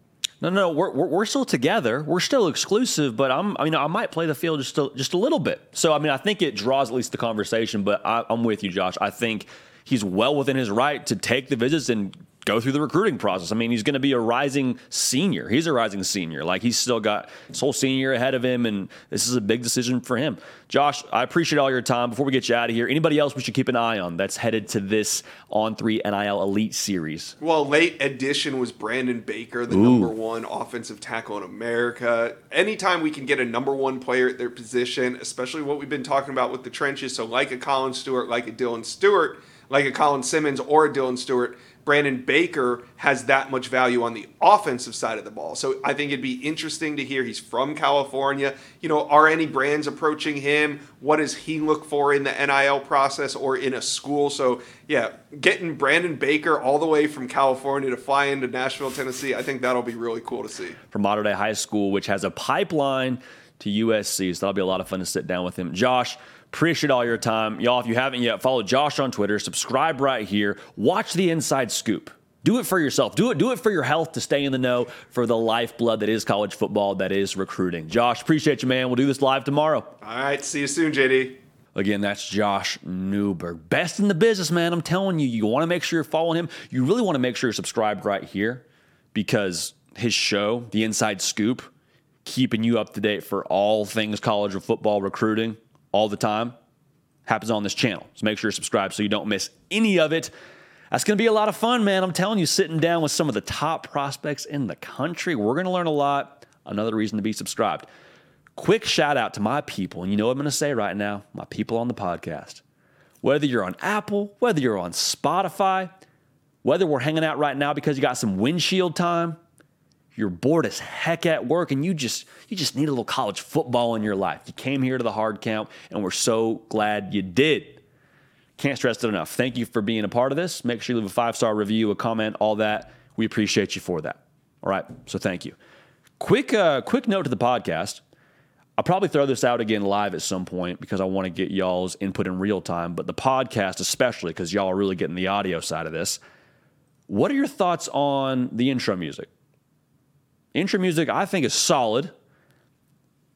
No, no, we're we're still together. We're still exclusive, but I'm, I mean, I might play the field just a, just a little bit. So, I mean, I think it draws at least the conversation, but I, I'm with you, Josh. I think he's well within his right to take the visits and go through the recruiting process. I mean, he's going to be a rising senior. He's a rising senior. Like, he's still got his whole senior ahead of him, and this is a big decision for him. Josh, I appreciate all your time. Before we get you out of here, anybody else we should keep an eye on that's headed to this on three N I L Elite Series? Well, late addition was Brandon Baker, the Ooh. number one offensive tackle in America. Anytime we can get a number one player at their position, especially what we've been talking about with the trenches, so like a Colin Stewart, like a Dylan Stewart, like a Colin Simmons or a Dylan Stewart, Brandon Baker has that much value on the offensive side of the ball. So I think it'd be interesting to hear. He's from California. You know, are any brands approaching him? What does he look for in the N I L process or in a school? So, yeah, getting Brandon Baker all the way from California to fly into Nashville, Tennessee, I think that'll be really cool to see. From modern day high school, which has a pipeline to U S C. So that'll be a lot of fun to sit down with him. Josh, appreciate all your time. Y'all, if you haven't yet, follow Josh on Twitter. Subscribe right here. Watch the Inside Scoop. Do it for yourself. Do it, do it for your health to stay in the know for the lifeblood that is college football, that is recruiting. Josh, appreciate you, man. We'll do this live tomorrow. All right. See you soon, J D. Again, that's Josh Newberg. Best in the business, man. I'm telling you, you want to make sure you're following him. You really want to make sure you're subscribed right here because his show, The Inside Scoop, keeping you up to date for all things college football recruiting all the time, happens on this channel. So make sure you're subscribed so you don't miss any of it. That's going to be a lot of fun, man. I'm telling you, sitting down with some of the top prospects in the country. We're going to learn a lot. Another reason to be subscribed. Quick shout out to my people. And you know what I'm going to say right now? My people on the podcast. Whether you're on Apple, whether you're on Spotify, whether we're hanging out right now because you got some windshield time, you're bored as heck at work, and you just you just need a little college football in your life. You came here to the Hard Count, and we're so glad you did. Can't stress it enough. Thank you for being a part of this. Make sure you leave a five-star review, a comment, all that. We appreciate you for that. All right, so thank you. Quick, uh, quick note to the podcast. I'll probably throw this out again live at some point because I want to get y'all's input in real time, but the podcast especially because y'all are really getting the audio side of this. What are your thoughts on the intro music? Intro music, I think, is solid.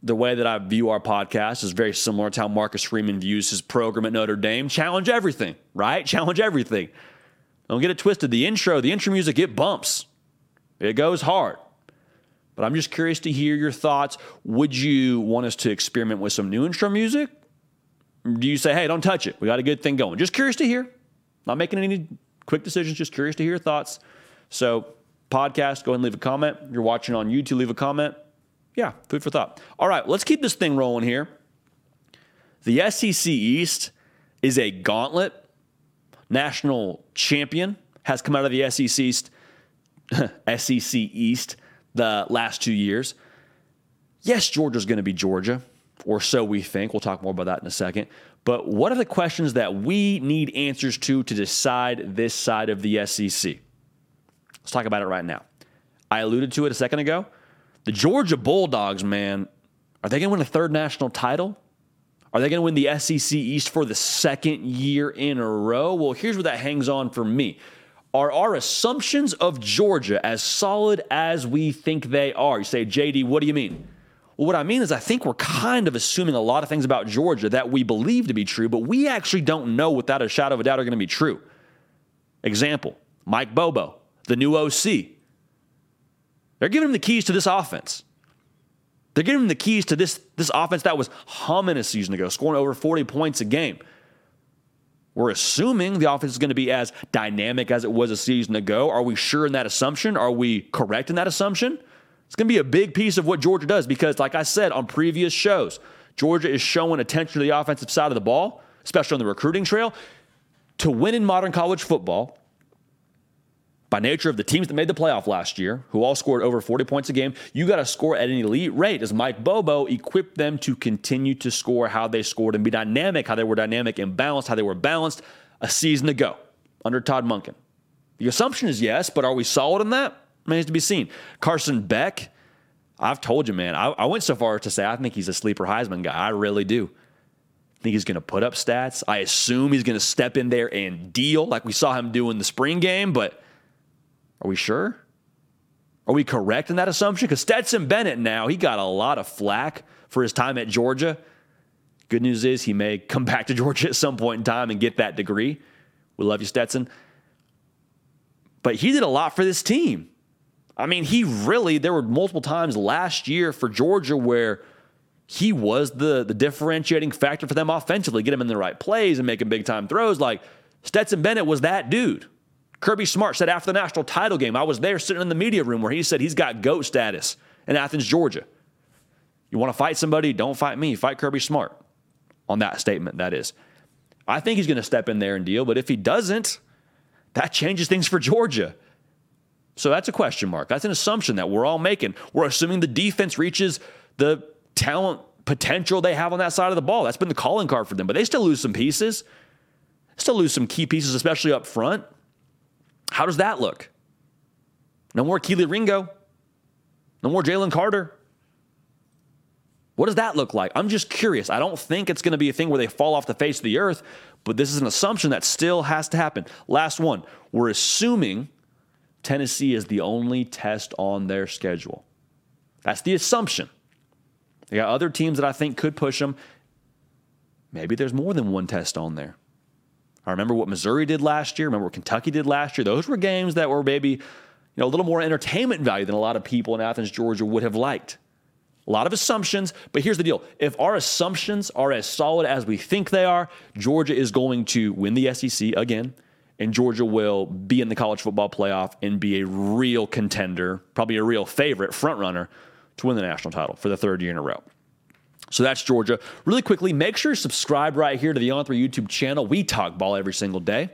The way that I view our podcast is very similar to how Marcus Freeman views his program at Notre Dame. Challenge everything, right? Challenge everything. Don't get it twisted. The intro, the intro music, it bumps. It goes hard. But I'm just curious to hear your thoughts. Would you want us to experiment with some new intro music? Do you say, hey, don't touch it. We got a good thing going. Just curious to hear. Not making any quick decisions. Just curious to hear your thoughts. So podcast, go ahead and leave a comment. If you're watching on YouTube, leave a comment. Yeah, food for thought. All right, let's keep this thing rolling here. The S E C East is a gauntlet. National champion has come out of the S E C East, S E C East the last two years. Yes, Georgia's going to be Georgia, or so we think. We'll talk more about that in a second. But what are the questions that we need answers to to decide this side of the S E C? Let's talk about it right now. I alluded to it a second ago. The Georgia Bulldogs, man, are they going to win a third national title? Are they going to win the S E C East for the second year in a row? Well, here's where that hangs on for me. Are our assumptions of Georgia as solid as we think they are? You say, J D, what do you mean? Well, what I mean is I think we're kind of assuming a lot of things about Georgia that we believe to be true, but we actually don't know without a shadow of a doubt are going to be true. Example, Mike Bobo, the new O C. They're giving him the keys to this offense. They're giving him the keys to this, this offense that was humming a season ago, scoring over forty points a game. We're assuming the offense is going to be as dynamic as it was a season ago. Are we sure in that assumption? Are we correct in that assumption? It's going to be a big piece of what Georgia does because, like I said on previous shows, Georgia is showing attention to the offensive side of the ball, especially on the recruiting trail. To win in modern college football, by nature of the teams that made the playoff last year, who all scored over forty points a game, you got to score at an elite rate. As Mike Bobo equipped them to continue to score how they scored and be dynamic, how they were dynamic and balanced, how they were balanced a season ago under Todd Monken? The assumption is yes, but are we solid in that? Remains to be seen. Carson Beck, I've told you, man, I, I went so far to say I think he's a sleeper Heisman guy. I really do. I think he's going to put up stats. I assume he's going to step in there and deal like we saw him do in the spring game, but are we sure? Are we correct in that assumption? Because Stetson Bennett now, he got a lot of flack for his time at Georgia. Good news is he may come back to Georgia at some point in time and get that degree. We love you, Stetson. But he did a lot for this team. I mean, he really, there were multiple times last year for Georgia where he was the, the differentiating factor for them offensively, get him in the right plays and making big-time throws. Like, Stetson Bennett was that dude. Kirby Smart said after the national title game, I was there sitting in the media room where he said he's got GOAT status in Athens, Georgia. You want to fight somebody? Don't fight me. Fight Kirby Smart on that statement, that is. I think he's going to step in there and deal, but if he doesn't, that changes things for Georgia. So that's a question mark. That's an assumption that we're all making. We're assuming the defense reaches the talent potential they have on that side of the ball. That's been the calling card for them, but they still lose some pieces. Still lose some key pieces, especially up front. How does that look? No more Kelee Ringo. No more Jalen Carter. What does that look like? I'm just curious. I don't think it's going to be a thing where they fall off the face of the earth, but this is an assumption that still has to happen. Last one. We're assuming Tennessee is the only test on their schedule. That's the assumption. They got other teams that I think could push them. Maybe there's more than one test on there. I remember what Missouri did last year. Remember what Kentucky did last year. Those were games that were maybe, you know, a little more entertainment value than a lot of people in Athens, Georgia would have liked. A lot of assumptions, but here's the deal. If our assumptions are as solid as we think they are, Georgia is going to win the S E C again, and Georgia will be in the college football playoff and be a real contender, probably a real favorite, front runner, to win the national title for the third year in a row. So that's Georgia. Really quickly, make sure you subscribe right here to the on three YouTube channel. We talk ball every single day.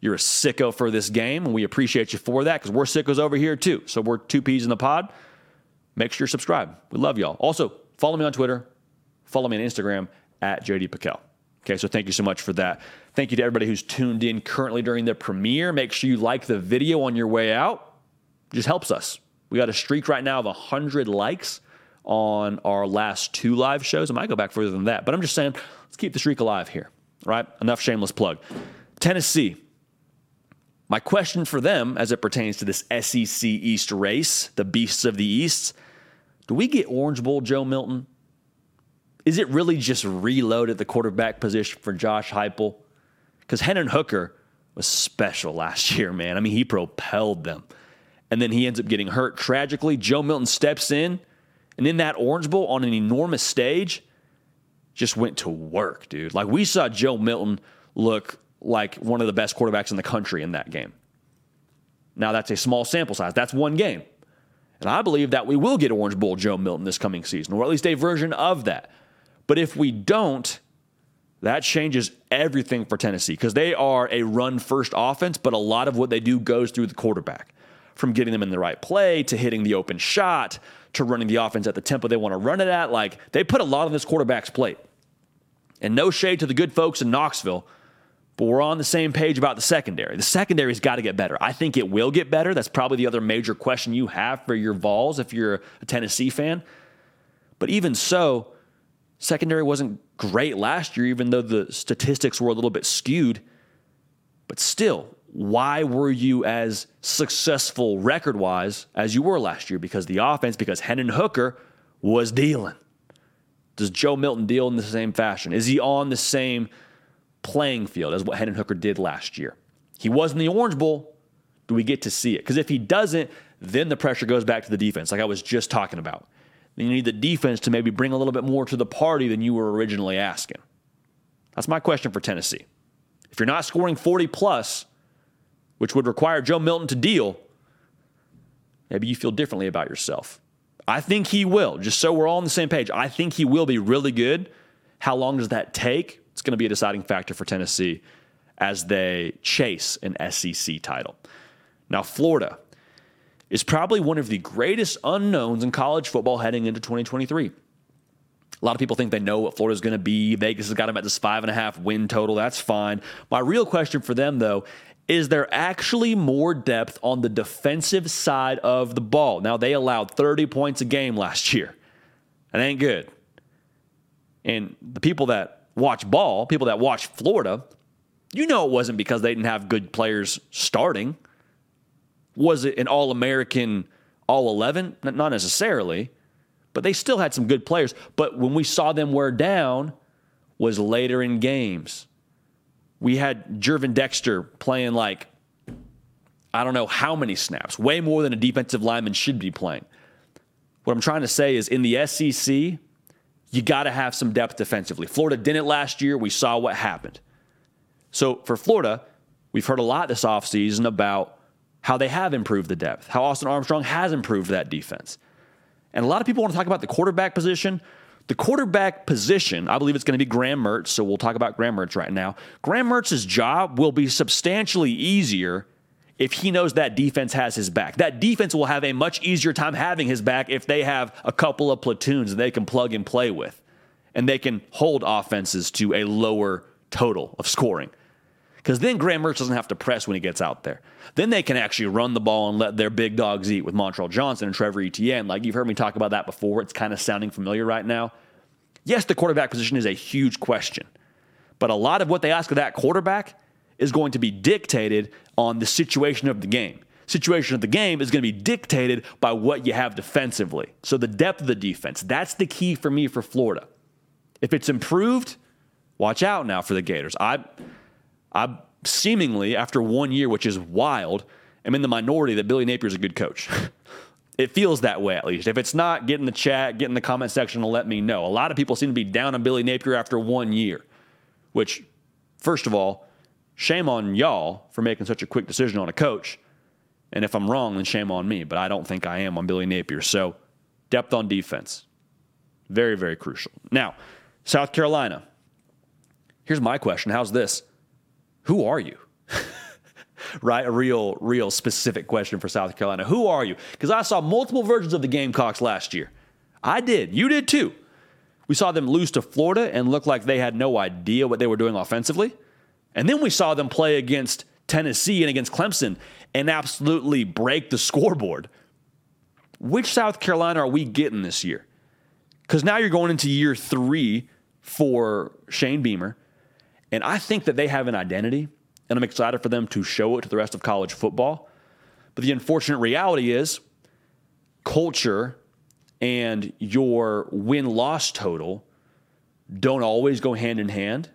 You're a sicko for this game, and we appreciate you for that because we're sickos over here too. So we're two peas in the pod. Make sure you subscribe. We love y'all. Also, follow me on Twitter. Follow me on Instagram at J D Pickell. Okay, so thank you so much for that. Thank you to everybody who's tuned in currently during the premiere. Make sure you like the video on your way out. It just helps us. We got a streak right now of one hundred likes on our last two live shows. I might go back further than that, but I'm just saying, let's keep the streak alive here, right? Enough shameless plug. Tennessee. My question for them as it pertains to this S E C East race, the beasts of the East, do we get Orange Bowl Joe Milton? Is it really just reload at the quarterback position for Josh Heupel? Because Hendon Hooker was special last year, man. I mean, he propelled them. And then he ends up getting hurt tragically. Joe Milton steps in, and in that Orange Bowl on an enormous stage, just went to work, dude. Like, we saw Joe Milton look like one of the best quarterbacks in the country in that game. Now, that's a small sample size. That's one game. And I believe that we will get Orange Bowl Joe Milton this coming season, or at least a version of that. But if we don't, that changes everything for Tennessee because they are a run-first offense, but a lot of what they do goes through the quarterback, from getting them in the right play to hitting the open shot to running the offense at the tempo they want to run it at. Like, they put a lot on this quarterback's plate. And no shade to the good folks in Knoxville, but we're on the same page about the secondary. The secondary's got to get better. I think it will get better. That's probably the other major question you have for your Vols if you're a Tennessee fan. But even so, secondary wasn't great last year, even though the statistics were a little bit skewed. But still, why were you as successful record-wise as you were last year? Because the offense, because Hendon Hooker was dealing. Does Joe Milton deal in the same fashion? Is he on the same playing field as what Hendon Hooker did last year? He was in the Orange Bowl. Do we get to see it? Because if he doesn't, then the pressure goes back to the defense, like I was just talking about. Then you need the defense to maybe bring a little bit more to the party than you were originally asking. That's my question for Tennessee. If you're not scoring forty plus, which would require Joe Milton to deal, maybe you feel differently about yourself. I think he will. Just so we're all on the same page, I think he will be really good. How long does that take? It's going to be a deciding factor for Tennessee as they chase an S E C title. Now, Florida is probably one of the greatest unknowns in college football heading into twenty twenty-three. A lot of people think they know what Florida's going to be. Vegas has got them at this five and a half win total. That's fine. My real question for them, though, is there actually more depth on the defensive side of the ball? Now, they allowed thirty points a game last year. That ain't good. And the people that watch ball, people that watch Florida, you know it wasn't because they didn't have good players starting. Was it an All-American, All eleven? Not necessarily, but they still had some good players. But when we saw them wear down was later in games. We had Jervin Dexter playing like, I don't know how many snaps, way more than a defensive lineman should be playing. What I'm trying to say is in the S E C, you got to have some depth defensively. Florida didn't last year. We saw what happened. So for Florida, we've heard a lot this offseason about how they have improved the depth, how Austin Armstrong has improved that defense. And a lot of people want to talk about the quarterback position. The quarterback position, I believe it's going to be Graham Mertz, so we'll talk about Graham Mertz right now. Graham Mertz's job will be substantially easier if he knows that defense has his back. That defense will have a much easier time having his back if they have a couple of platoons that they can plug and play with, and they can hold offenses to a lower total of scoring. Because then Graham Mertz doesn't have to press when he gets out there. Then they can actually run the ball and let their big dogs eat with Montrell Johnson and Trevor Etienne. Like, you've heard me talk about that before. It's kind of sounding familiar right now. Yes, the quarterback position is a huge question, but a lot of what they ask of that quarterback is going to be dictated on the situation of the game. Situation of the game is going to be dictated by what you have defensively. So the depth of the defense, that's the key for me for Florida. If it's improved, watch out now for the Gators. I, I seemingly, after one year, which is wild, am in the minority that Billy Napier is a good coach. It feels that way, at least. If it's not, get in the chat, get in the comment section and let me know. A lot of people seem to be down on Billy Napier after one year, which, first of all, shame on y'all for making such a quick decision on a coach. And if I'm wrong, then shame on me. But I don't think I am on Billy Napier. So depth on defense, very, very crucial. Now, South Carolina. Here's my question. How's this? Who are you? Right? A real, real specific question for South Carolina. Who are you? Because I saw multiple versions of the Gamecocks last year. I did. You did too. We saw them lose to Florida and look like they had no idea what they were doing offensively. And then we saw them play against Tennessee and against Clemson and absolutely break the scoreboard. Which South Carolina are we getting this year? Because now you're going into year three for Shane Beamer. And I think that they have an identity. And I'm excited for them to show it to the rest of college football. But the unfortunate reality is culture and your win-loss total don't always go hand in hand.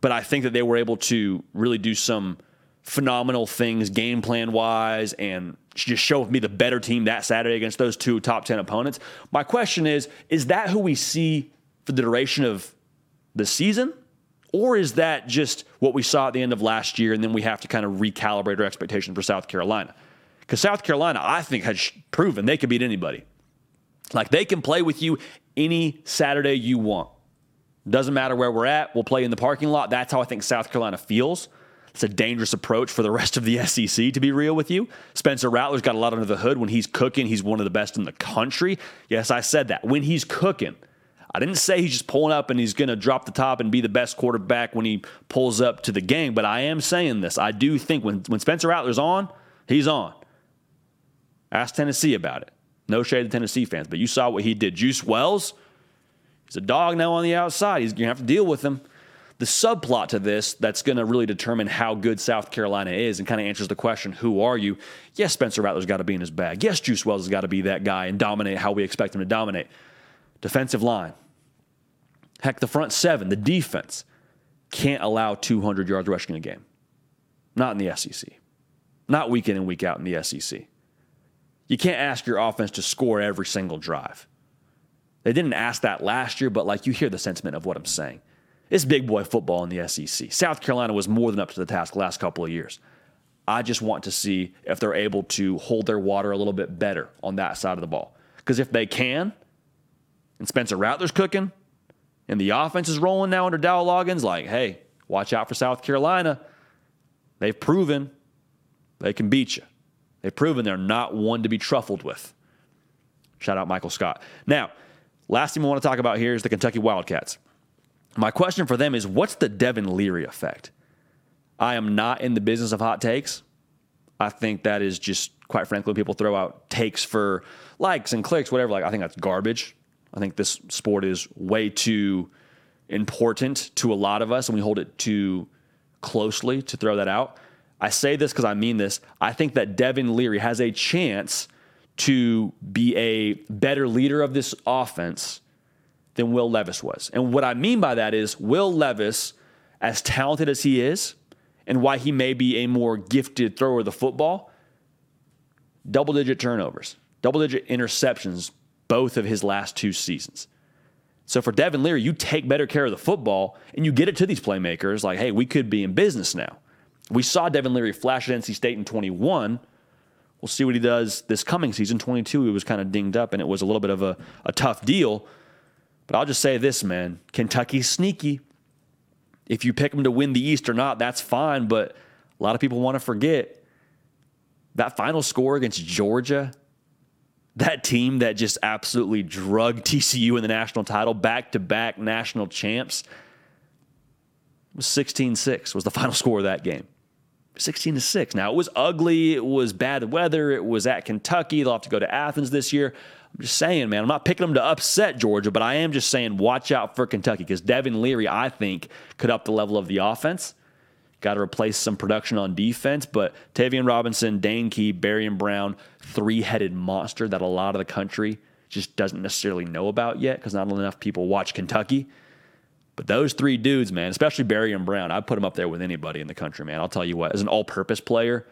But I think that they were able to really do some phenomenal things game plan-wise and just show me the better team that Saturday against those two top ten opponents. My question is, is that who we see for the duration of the season? Or is that just what we saw at the end of last year, and then we have to kind of recalibrate our expectation for South Carolina? Because South Carolina, I think, has proven they can beat anybody. Like, they can play with you any Saturday you want. Doesn't matter where we're at. We'll play in the parking lot. That's how I think South Carolina feels. It's a dangerous approach for the rest of the S E C, to be real with you. Spencer Rattler's got a lot under the hood. When he's cooking, he's one of the best in the country. Yes, I said that. When he's cooking. I didn't say he's just pulling up and he's going to drop the top and be the best quarterback when he pulls up to the game, but I am saying this. I do think when, when Spencer Rattler's on, he's on. Ask Tennessee about it. No shade to Tennessee fans, but you saw what he did. Juice Wells, he's a dog now on the outside. He's going to have to deal with him. The subplot to this that's going to really determine how good South Carolina is and kind of answers the question, who are you? Yes, Spencer Rattler's got to be in his bag. Yes, Juice Wells has got to be that guy and dominate how we expect him to dominate. Defensive line. Heck, the front seven, the defense, can't allow two hundred yards rushing in a game. Not in the S E C. Not week in and week out in the S E C. You can't ask your offense to score every single drive. They didn't ask that last year, but like you hear the sentiment of what I'm saying. It's big boy football in the S E C. South Carolina was more than up to the task the last couple of years. I just want to see if they're able to hold their water a little bit better on that side of the ball. Because if they can, and Spencer Rattler's cooking, and the offense is rolling now under Dow Loggins. Like, hey, watch out for South Carolina. They've proven they can beat you. They've proven they're not one to be truffled with. Shout out Michael Scott. Now, last team I want to talk about here is the Kentucky Wildcats. My question for them is, what's the Devin Leary effect? I am not in the business of hot takes. I think that is just, quite frankly, people throw out takes for likes and clicks, whatever. Like, I think that's garbage. I think this sport is way too important to a lot of us, and we hold it too closely to throw that out. I say this because I mean this. I think that Devin Leary has a chance to be a better leader of this offense than Will Levis was. And what I mean by that is Will Levis, as talented as he is, and why he may be a more gifted thrower of the football, double-digit turnovers, double-digit interceptions, both of his last two seasons. So for Devin Leary, you take better care of the football and you get it to these playmakers like, hey, we could be in business now. We saw Devin Leary flash at N C State in twenty-one. We'll see what he does this coming season. twenty-two, he was kind of dinged up and it was a little bit of a, a tough deal. But I'll just say this, man. Kentucky's sneaky. If you pick them to win the East or not, that's fine. But a lot of people want to forget that final score against Georgia. That team that just absolutely drugged T C U in the national title, back-to-back national champs, was sixteen six was the final score of that game. sixteen to six. Now, it was ugly. It was bad weather. It was at Kentucky. They'll have to go to Athens this year. I'm just saying, man, I'm not picking them to upset Georgia, but I am just saying watch out for Kentucky because Devin Leary, I think, could up the level of the offense. Got to replace some production on defense, but Tavian Robinson, Dane Key, Barry and Brown, three-headed monster that a lot of the country just doesn't necessarily know about yet because not enough people watch Kentucky. But those three dudes, man, especially Barry and Brown, I'd put them up there with anybody in the country, man. I'll tell you what, as an all-purpose player,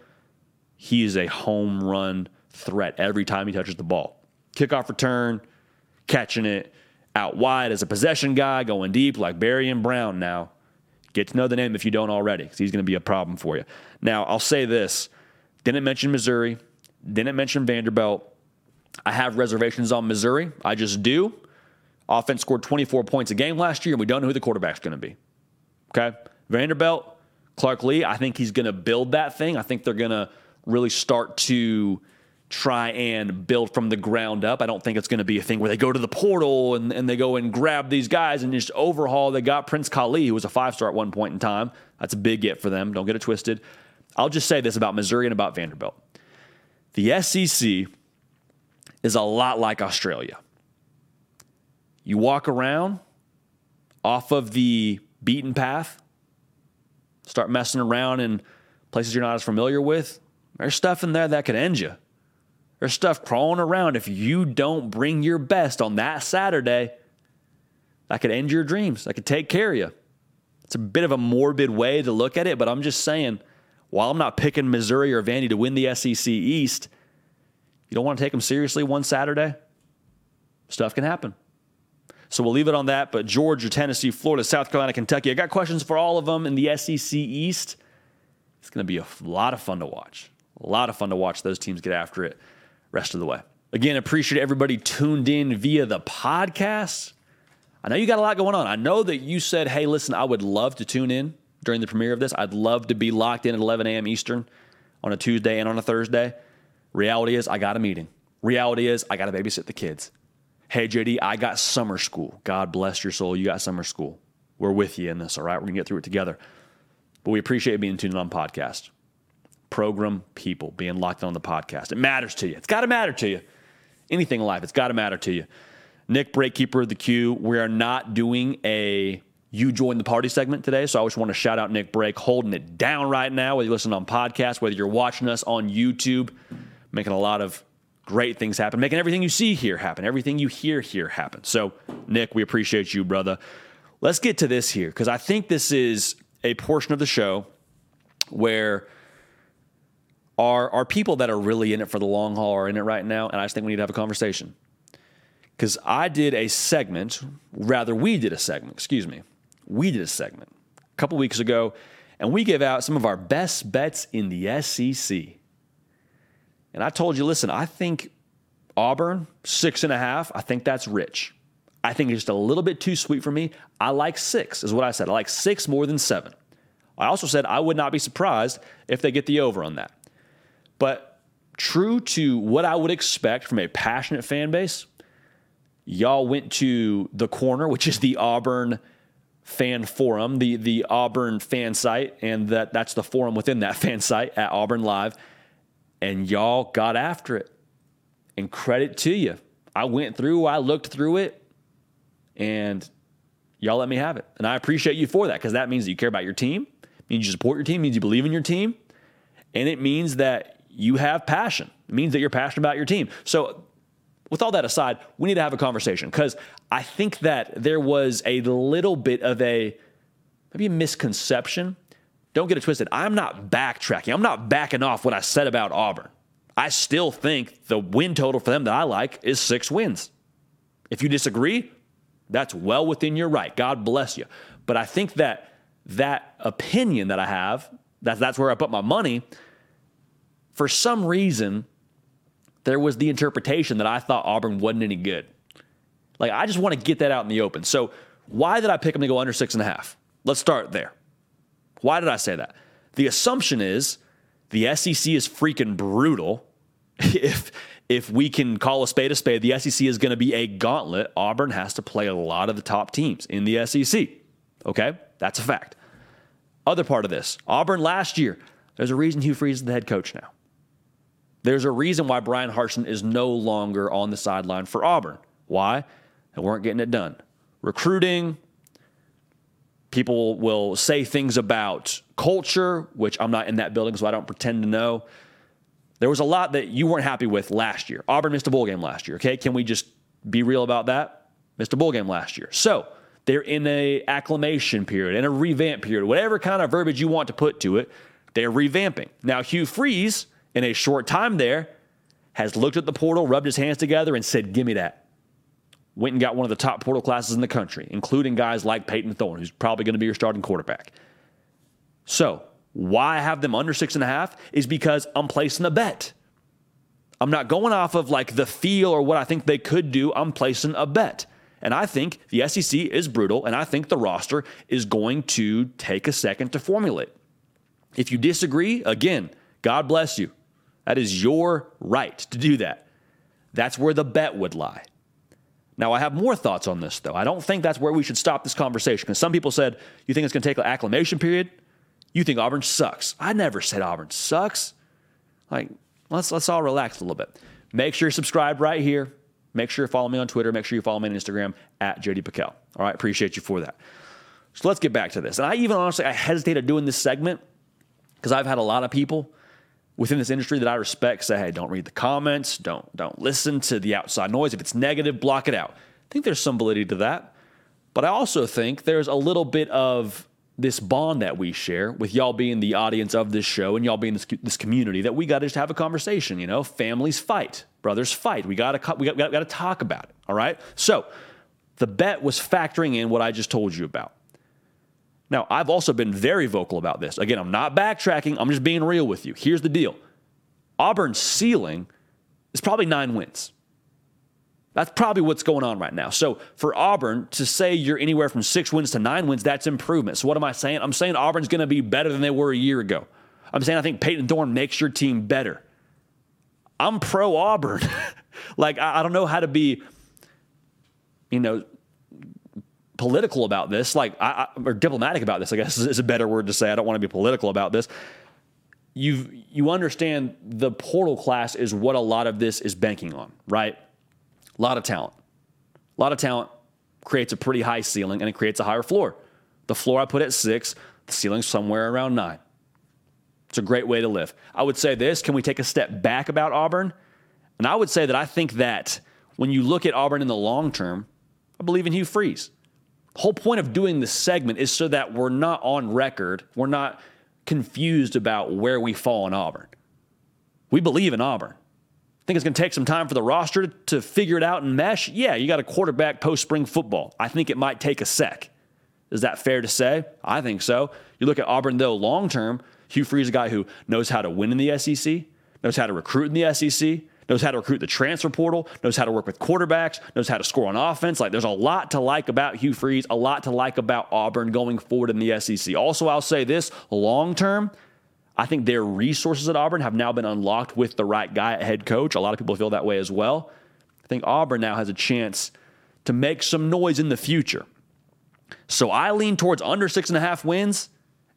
he is a home run threat every time he touches the ball. Kickoff return, catching it out wide as a possession guy, going deep like Barry and Brown now. Get to know the name if you don't already because he's going to be a problem for you. Now, I'll say this. Didn't mention Missouri. Didn't mention Vanderbilt. I have reservations on Missouri. I just do. Offense scored twenty-four points a game last year, and we don't know who the quarterback's going to be. Okay? Vanderbilt, Clark Lee, I think he's going to build that thing. I think they're going to really start to try and build from the ground up. I don't think it's going to be a thing where they go to the portal and, and they go and grab these guys and just overhaul. They got Prince Kali, who was a five-star at one point in time. That's a big get for them. Don't get it twisted. I'll just say this about Missouri and about Vanderbilt. The S E C is a lot like Australia. You walk around off of the beaten path, start messing around in places you're not as familiar with. There's stuff in there that could end you. There's stuff crawling around. If you don't bring your best on that Saturday, that could end your dreams. That could take care of you. It's a bit of a morbid way to look at it, but I'm just saying, while I'm not picking Missouri or Vandy to win the S E C East, you don't want to take them seriously one Saturday, stuff can happen. So we'll leave it on that, but Georgia, Tennessee, Florida, South Carolina, Kentucky, I got questions for all of them in the S E C East. It's going to be a lot of fun to watch. A lot of fun to watch those teams get after it rest of the way. Again, appreciate everybody tuned in via the podcast. I know you got a lot going on. I know that you said, hey, listen, I would love to tune in during the premiere of this. I'd love to be locked in at eleven a.m. Eastern on a Tuesday and on a Thursday. Reality is I got a meeting. Reality is I got to babysit the kids. Hey, J D, I got summer school. God bless your soul. You got summer school. We're with you in this, all right? We're going to get through it together. But we appreciate being tuned in on podcast. Program people being locked on the podcast. It matters to you. It's got to matter to you. Anything in life, it's got to matter to you. Nick Brake, keeper of the queue. We are not doing a You Join the Party segment today, so I just want to shout out Nick Brake holding it down right now, whether you're listening on podcast, whether you're watching us on YouTube, making a lot of great things happen, making everything you see here happen, everything you hear here happen. So, Nick, we appreciate you, brother. Let's get to this here, because I think this is a portion of the show where are are people that are really in it for the long haul are in it right now, and I just think we need to have a conversation. Because I did a segment, rather we did a segment, excuse me. We did a segment a couple weeks ago, and we gave out some of our best bets in the S E C. And I told you, listen, I think Auburn, six and a half, I think that's rich. I think it's just a little bit too sweet for me. I like six, is what I said. I like six more than seven. I also said I would not be surprised if they get the over on that. But true to what I would expect from a passionate fan base, y'all went to the corner, which is the Auburn fan forum, the, the Auburn fan site, and that, that's the forum within that fan site at Auburn Live, and y'all got after it. And credit to you. I went through, I looked through it, and y'all let me have it. And I appreciate you for that, because that means that you care about your team, means you support your team, means you believe in your team, and it means that you have passion. It means that you're passionate about your team. So with all that aside, we need to have a conversation, because I think that there was a little bit of a maybe a misconception. Don't get it twisted. I'm not backtracking. I'm not backing off what I said about Auburn. I still think the win total for them that I like is six wins. If you disagree, that's well within your right. God bless you. But I think that that opinion that I have, that's, that's where I put my money. For some reason, there was the interpretation that I thought Auburn wasn't any good. Like, I just want to get that out in the open. So why did I pick them to go under six and a half? Let's start there. Why did I say that? The assumption is the S E C is freaking brutal. If if we can call a spade a spade, the S E C is going to be a gauntlet. Auburn has to play a lot of the top teams in the S E C. Okay? That's a fact. Other part of this, Auburn last year, there's a reason Hugh Freeze is the head coach now. There's a reason why Brian Harsin is no longer on the sideline for Auburn. Why? They weren't getting it done. Recruiting, people will say things about culture, which I'm not in that building, so I don't pretend to know. There was a lot that you weren't happy with last year. Auburn missed a bowl game last year, okay? Can we just be real about that? Missed a bowl game last year. So they're in a acclimation period, in a revamp period, whatever kind of verbiage you want to put to it, they're revamping. Now, Hugh Freeze, in a short time there, has looked at the portal, rubbed his hands together, and said, give me that. Went and got one of the top portal classes in the country, including guys like Peyton Thorne, who's probably going to be your starting quarterback. So why I have them under six and a half is because I'm placing a bet. I'm not going off of like the feel or what I think they could do. I'm placing a bet. And I think the S E C is brutal, and I think the roster is going to take a second to formulate. If you disagree, again, God bless you. That is your right to do that. That's where the bet would lie. Now, I have more thoughts on this, though. I don't think that's where we should stop this conversation. Because some people said, you think it's going to take an acclimation period? You think Auburn sucks. I never said Auburn sucks. Like, let's let's all relax a little bit. Make sure you subscribe right here. Make sure you follow me on Twitter. Make sure you follow me on Instagram, at J D Pickell. All right, appreciate you for that. So let's get back to this. And I even, honestly, I hesitated doing this segment because I've had a lot of people within this industry that I respect say, hey, don't read the comments, don't don't listen to the outside noise. If it's negative, block it out. I think there's some validity to that. But I also think there's a little bit of this bond that we share with y'all being the audience of this show and y'all being this, this community that we got to just have a conversation, you know? Families fight, brothers fight. We got to we got, got, got to talk about it, all right? So the bet was factoring in what I just told you about. Now, I've also been very vocal about this. Again, I'm not backtracking. I'm just being real with you. Here's the deal. Auburn's ceiling is probably nine wins. That's probably what's going on right now. So for Auburn to say you're anywhere from six wins to nine wins, that's improvement. So what am I saying? I'm saying Auburn's going to be better than they were a year ago. I'm saying I think Peyton Thorne makes your team better. I'm pro-Auburn. Like, I, I don't know how to be, you know, political about this, like I, I, or diplomatic about this, I guess is a better word to say. I don't want to be political about this. You you understand the portal class is what a lot of this is banking on, right? A lot of talent. A lot of talent creates a pretty high ceiling, and it creates a higher floor. The floor I put at six, the ceiling's somewhere around nine. It's a great way to live. I would say this, can we take a step back about Auburn? And I would say that I think that when you look at Auburn in the long term, I believe in Hugh Freeze. The whole point of doing this segment is so that we're not on record, we're not confused about where we fall in Auburn. We believe in Auburn. I think it's going to take some time for the roster to figure it out and mesh. Yeah, you got a quarterback post-spring football. I think it might take a sec. Is that fair to say? I think so. You look at Auburn, though, long-term, Hugh Freeze is a guy who knows how to win in the S E C, knows how to recruit in the S E C, knows how to recruit the transfer portal, knows how to work with quarterbacks, knows how to score on offense. Like, there's a lot to like about Hugh Freeze, a lot to like about Auburn going forward in the S E C. Also, I'll say this, long-term, I think their resources at Auburn have now been unlocked with the right guy at head coach. A lot of people feel that way as well. I think Auburn now has a chance to make some noise in the future. So I lean towards under six and a half wins,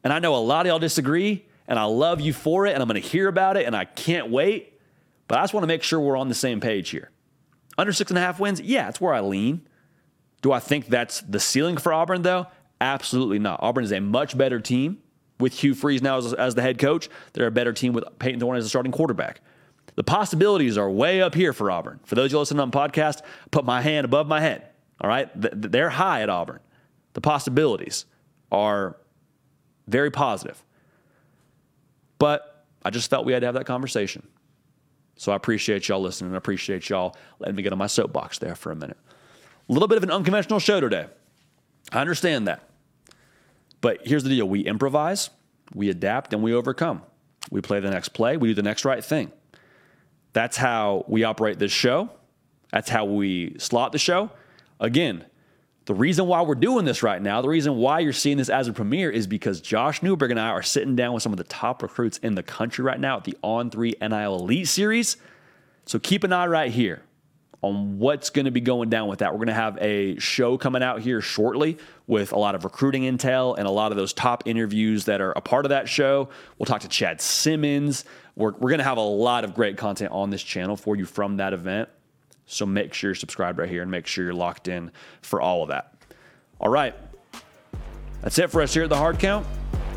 and I know a lot of y'all disagree, and I love you for it, and I'm going to hear about it, and I can't wait, but I just want to make sure we're on the same page here. Under six and a half wins, yeah, that's where I lean. Do I think that's the ceiling for Auburn, though? Absolutely not. Auburn is a much better team. With Hugh Freeze now as, as the head coach, they're a better team with Peyton Thorne as the starting quarterback. The possibilities are way up here for Auburn. For those who listen on podcast, put my hand above my head. All right, Th- they're high at Auburn. The possibilities are very positive. But I just felt we had to have that conversation. So I appreciate y'all listening. I appreciate y'all letting me get on my soapbox there for a minute. A little bit of an unconventional show today. I understand that. But here's the deal. We improvise, we adapt, and we overcome. We play the next play. We do the next right thing. That's how we operate this show. That's how we slot the show. Again, the reason why we're doing this right now, the reason why you're seeing this as a premiere is because Josh Newberg and I are sitting down with some of the top recruits in the country right now at the O N three N I L Elite Series. So keep an eye right here on what's going to be going down with that. We're going to have a show coming out here shortly with a lot of recruiting intel and a lot of those top interviews that are a part of that show. We'll talk to Chad Simmons. We're, we're going to have a lot of great content on this channel for you from that event. So make sure you're subscribed right here and make sure you're locked in for all of that. All right. That's it for us here at The Hard Count.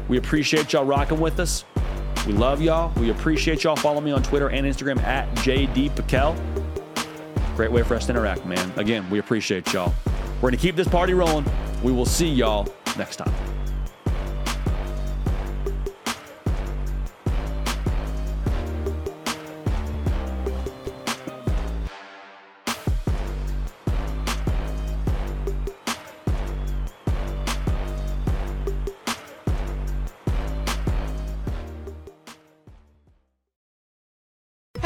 We appreciate y'all rocking with us. We love y'all. We appreciate y'all. Follow me on Twitter and Instagram at J D Pickell. Great way for us to interact, man. Again, we appreciate y'all. We're going to keep this party rolling. We will see y'all next time.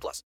plus.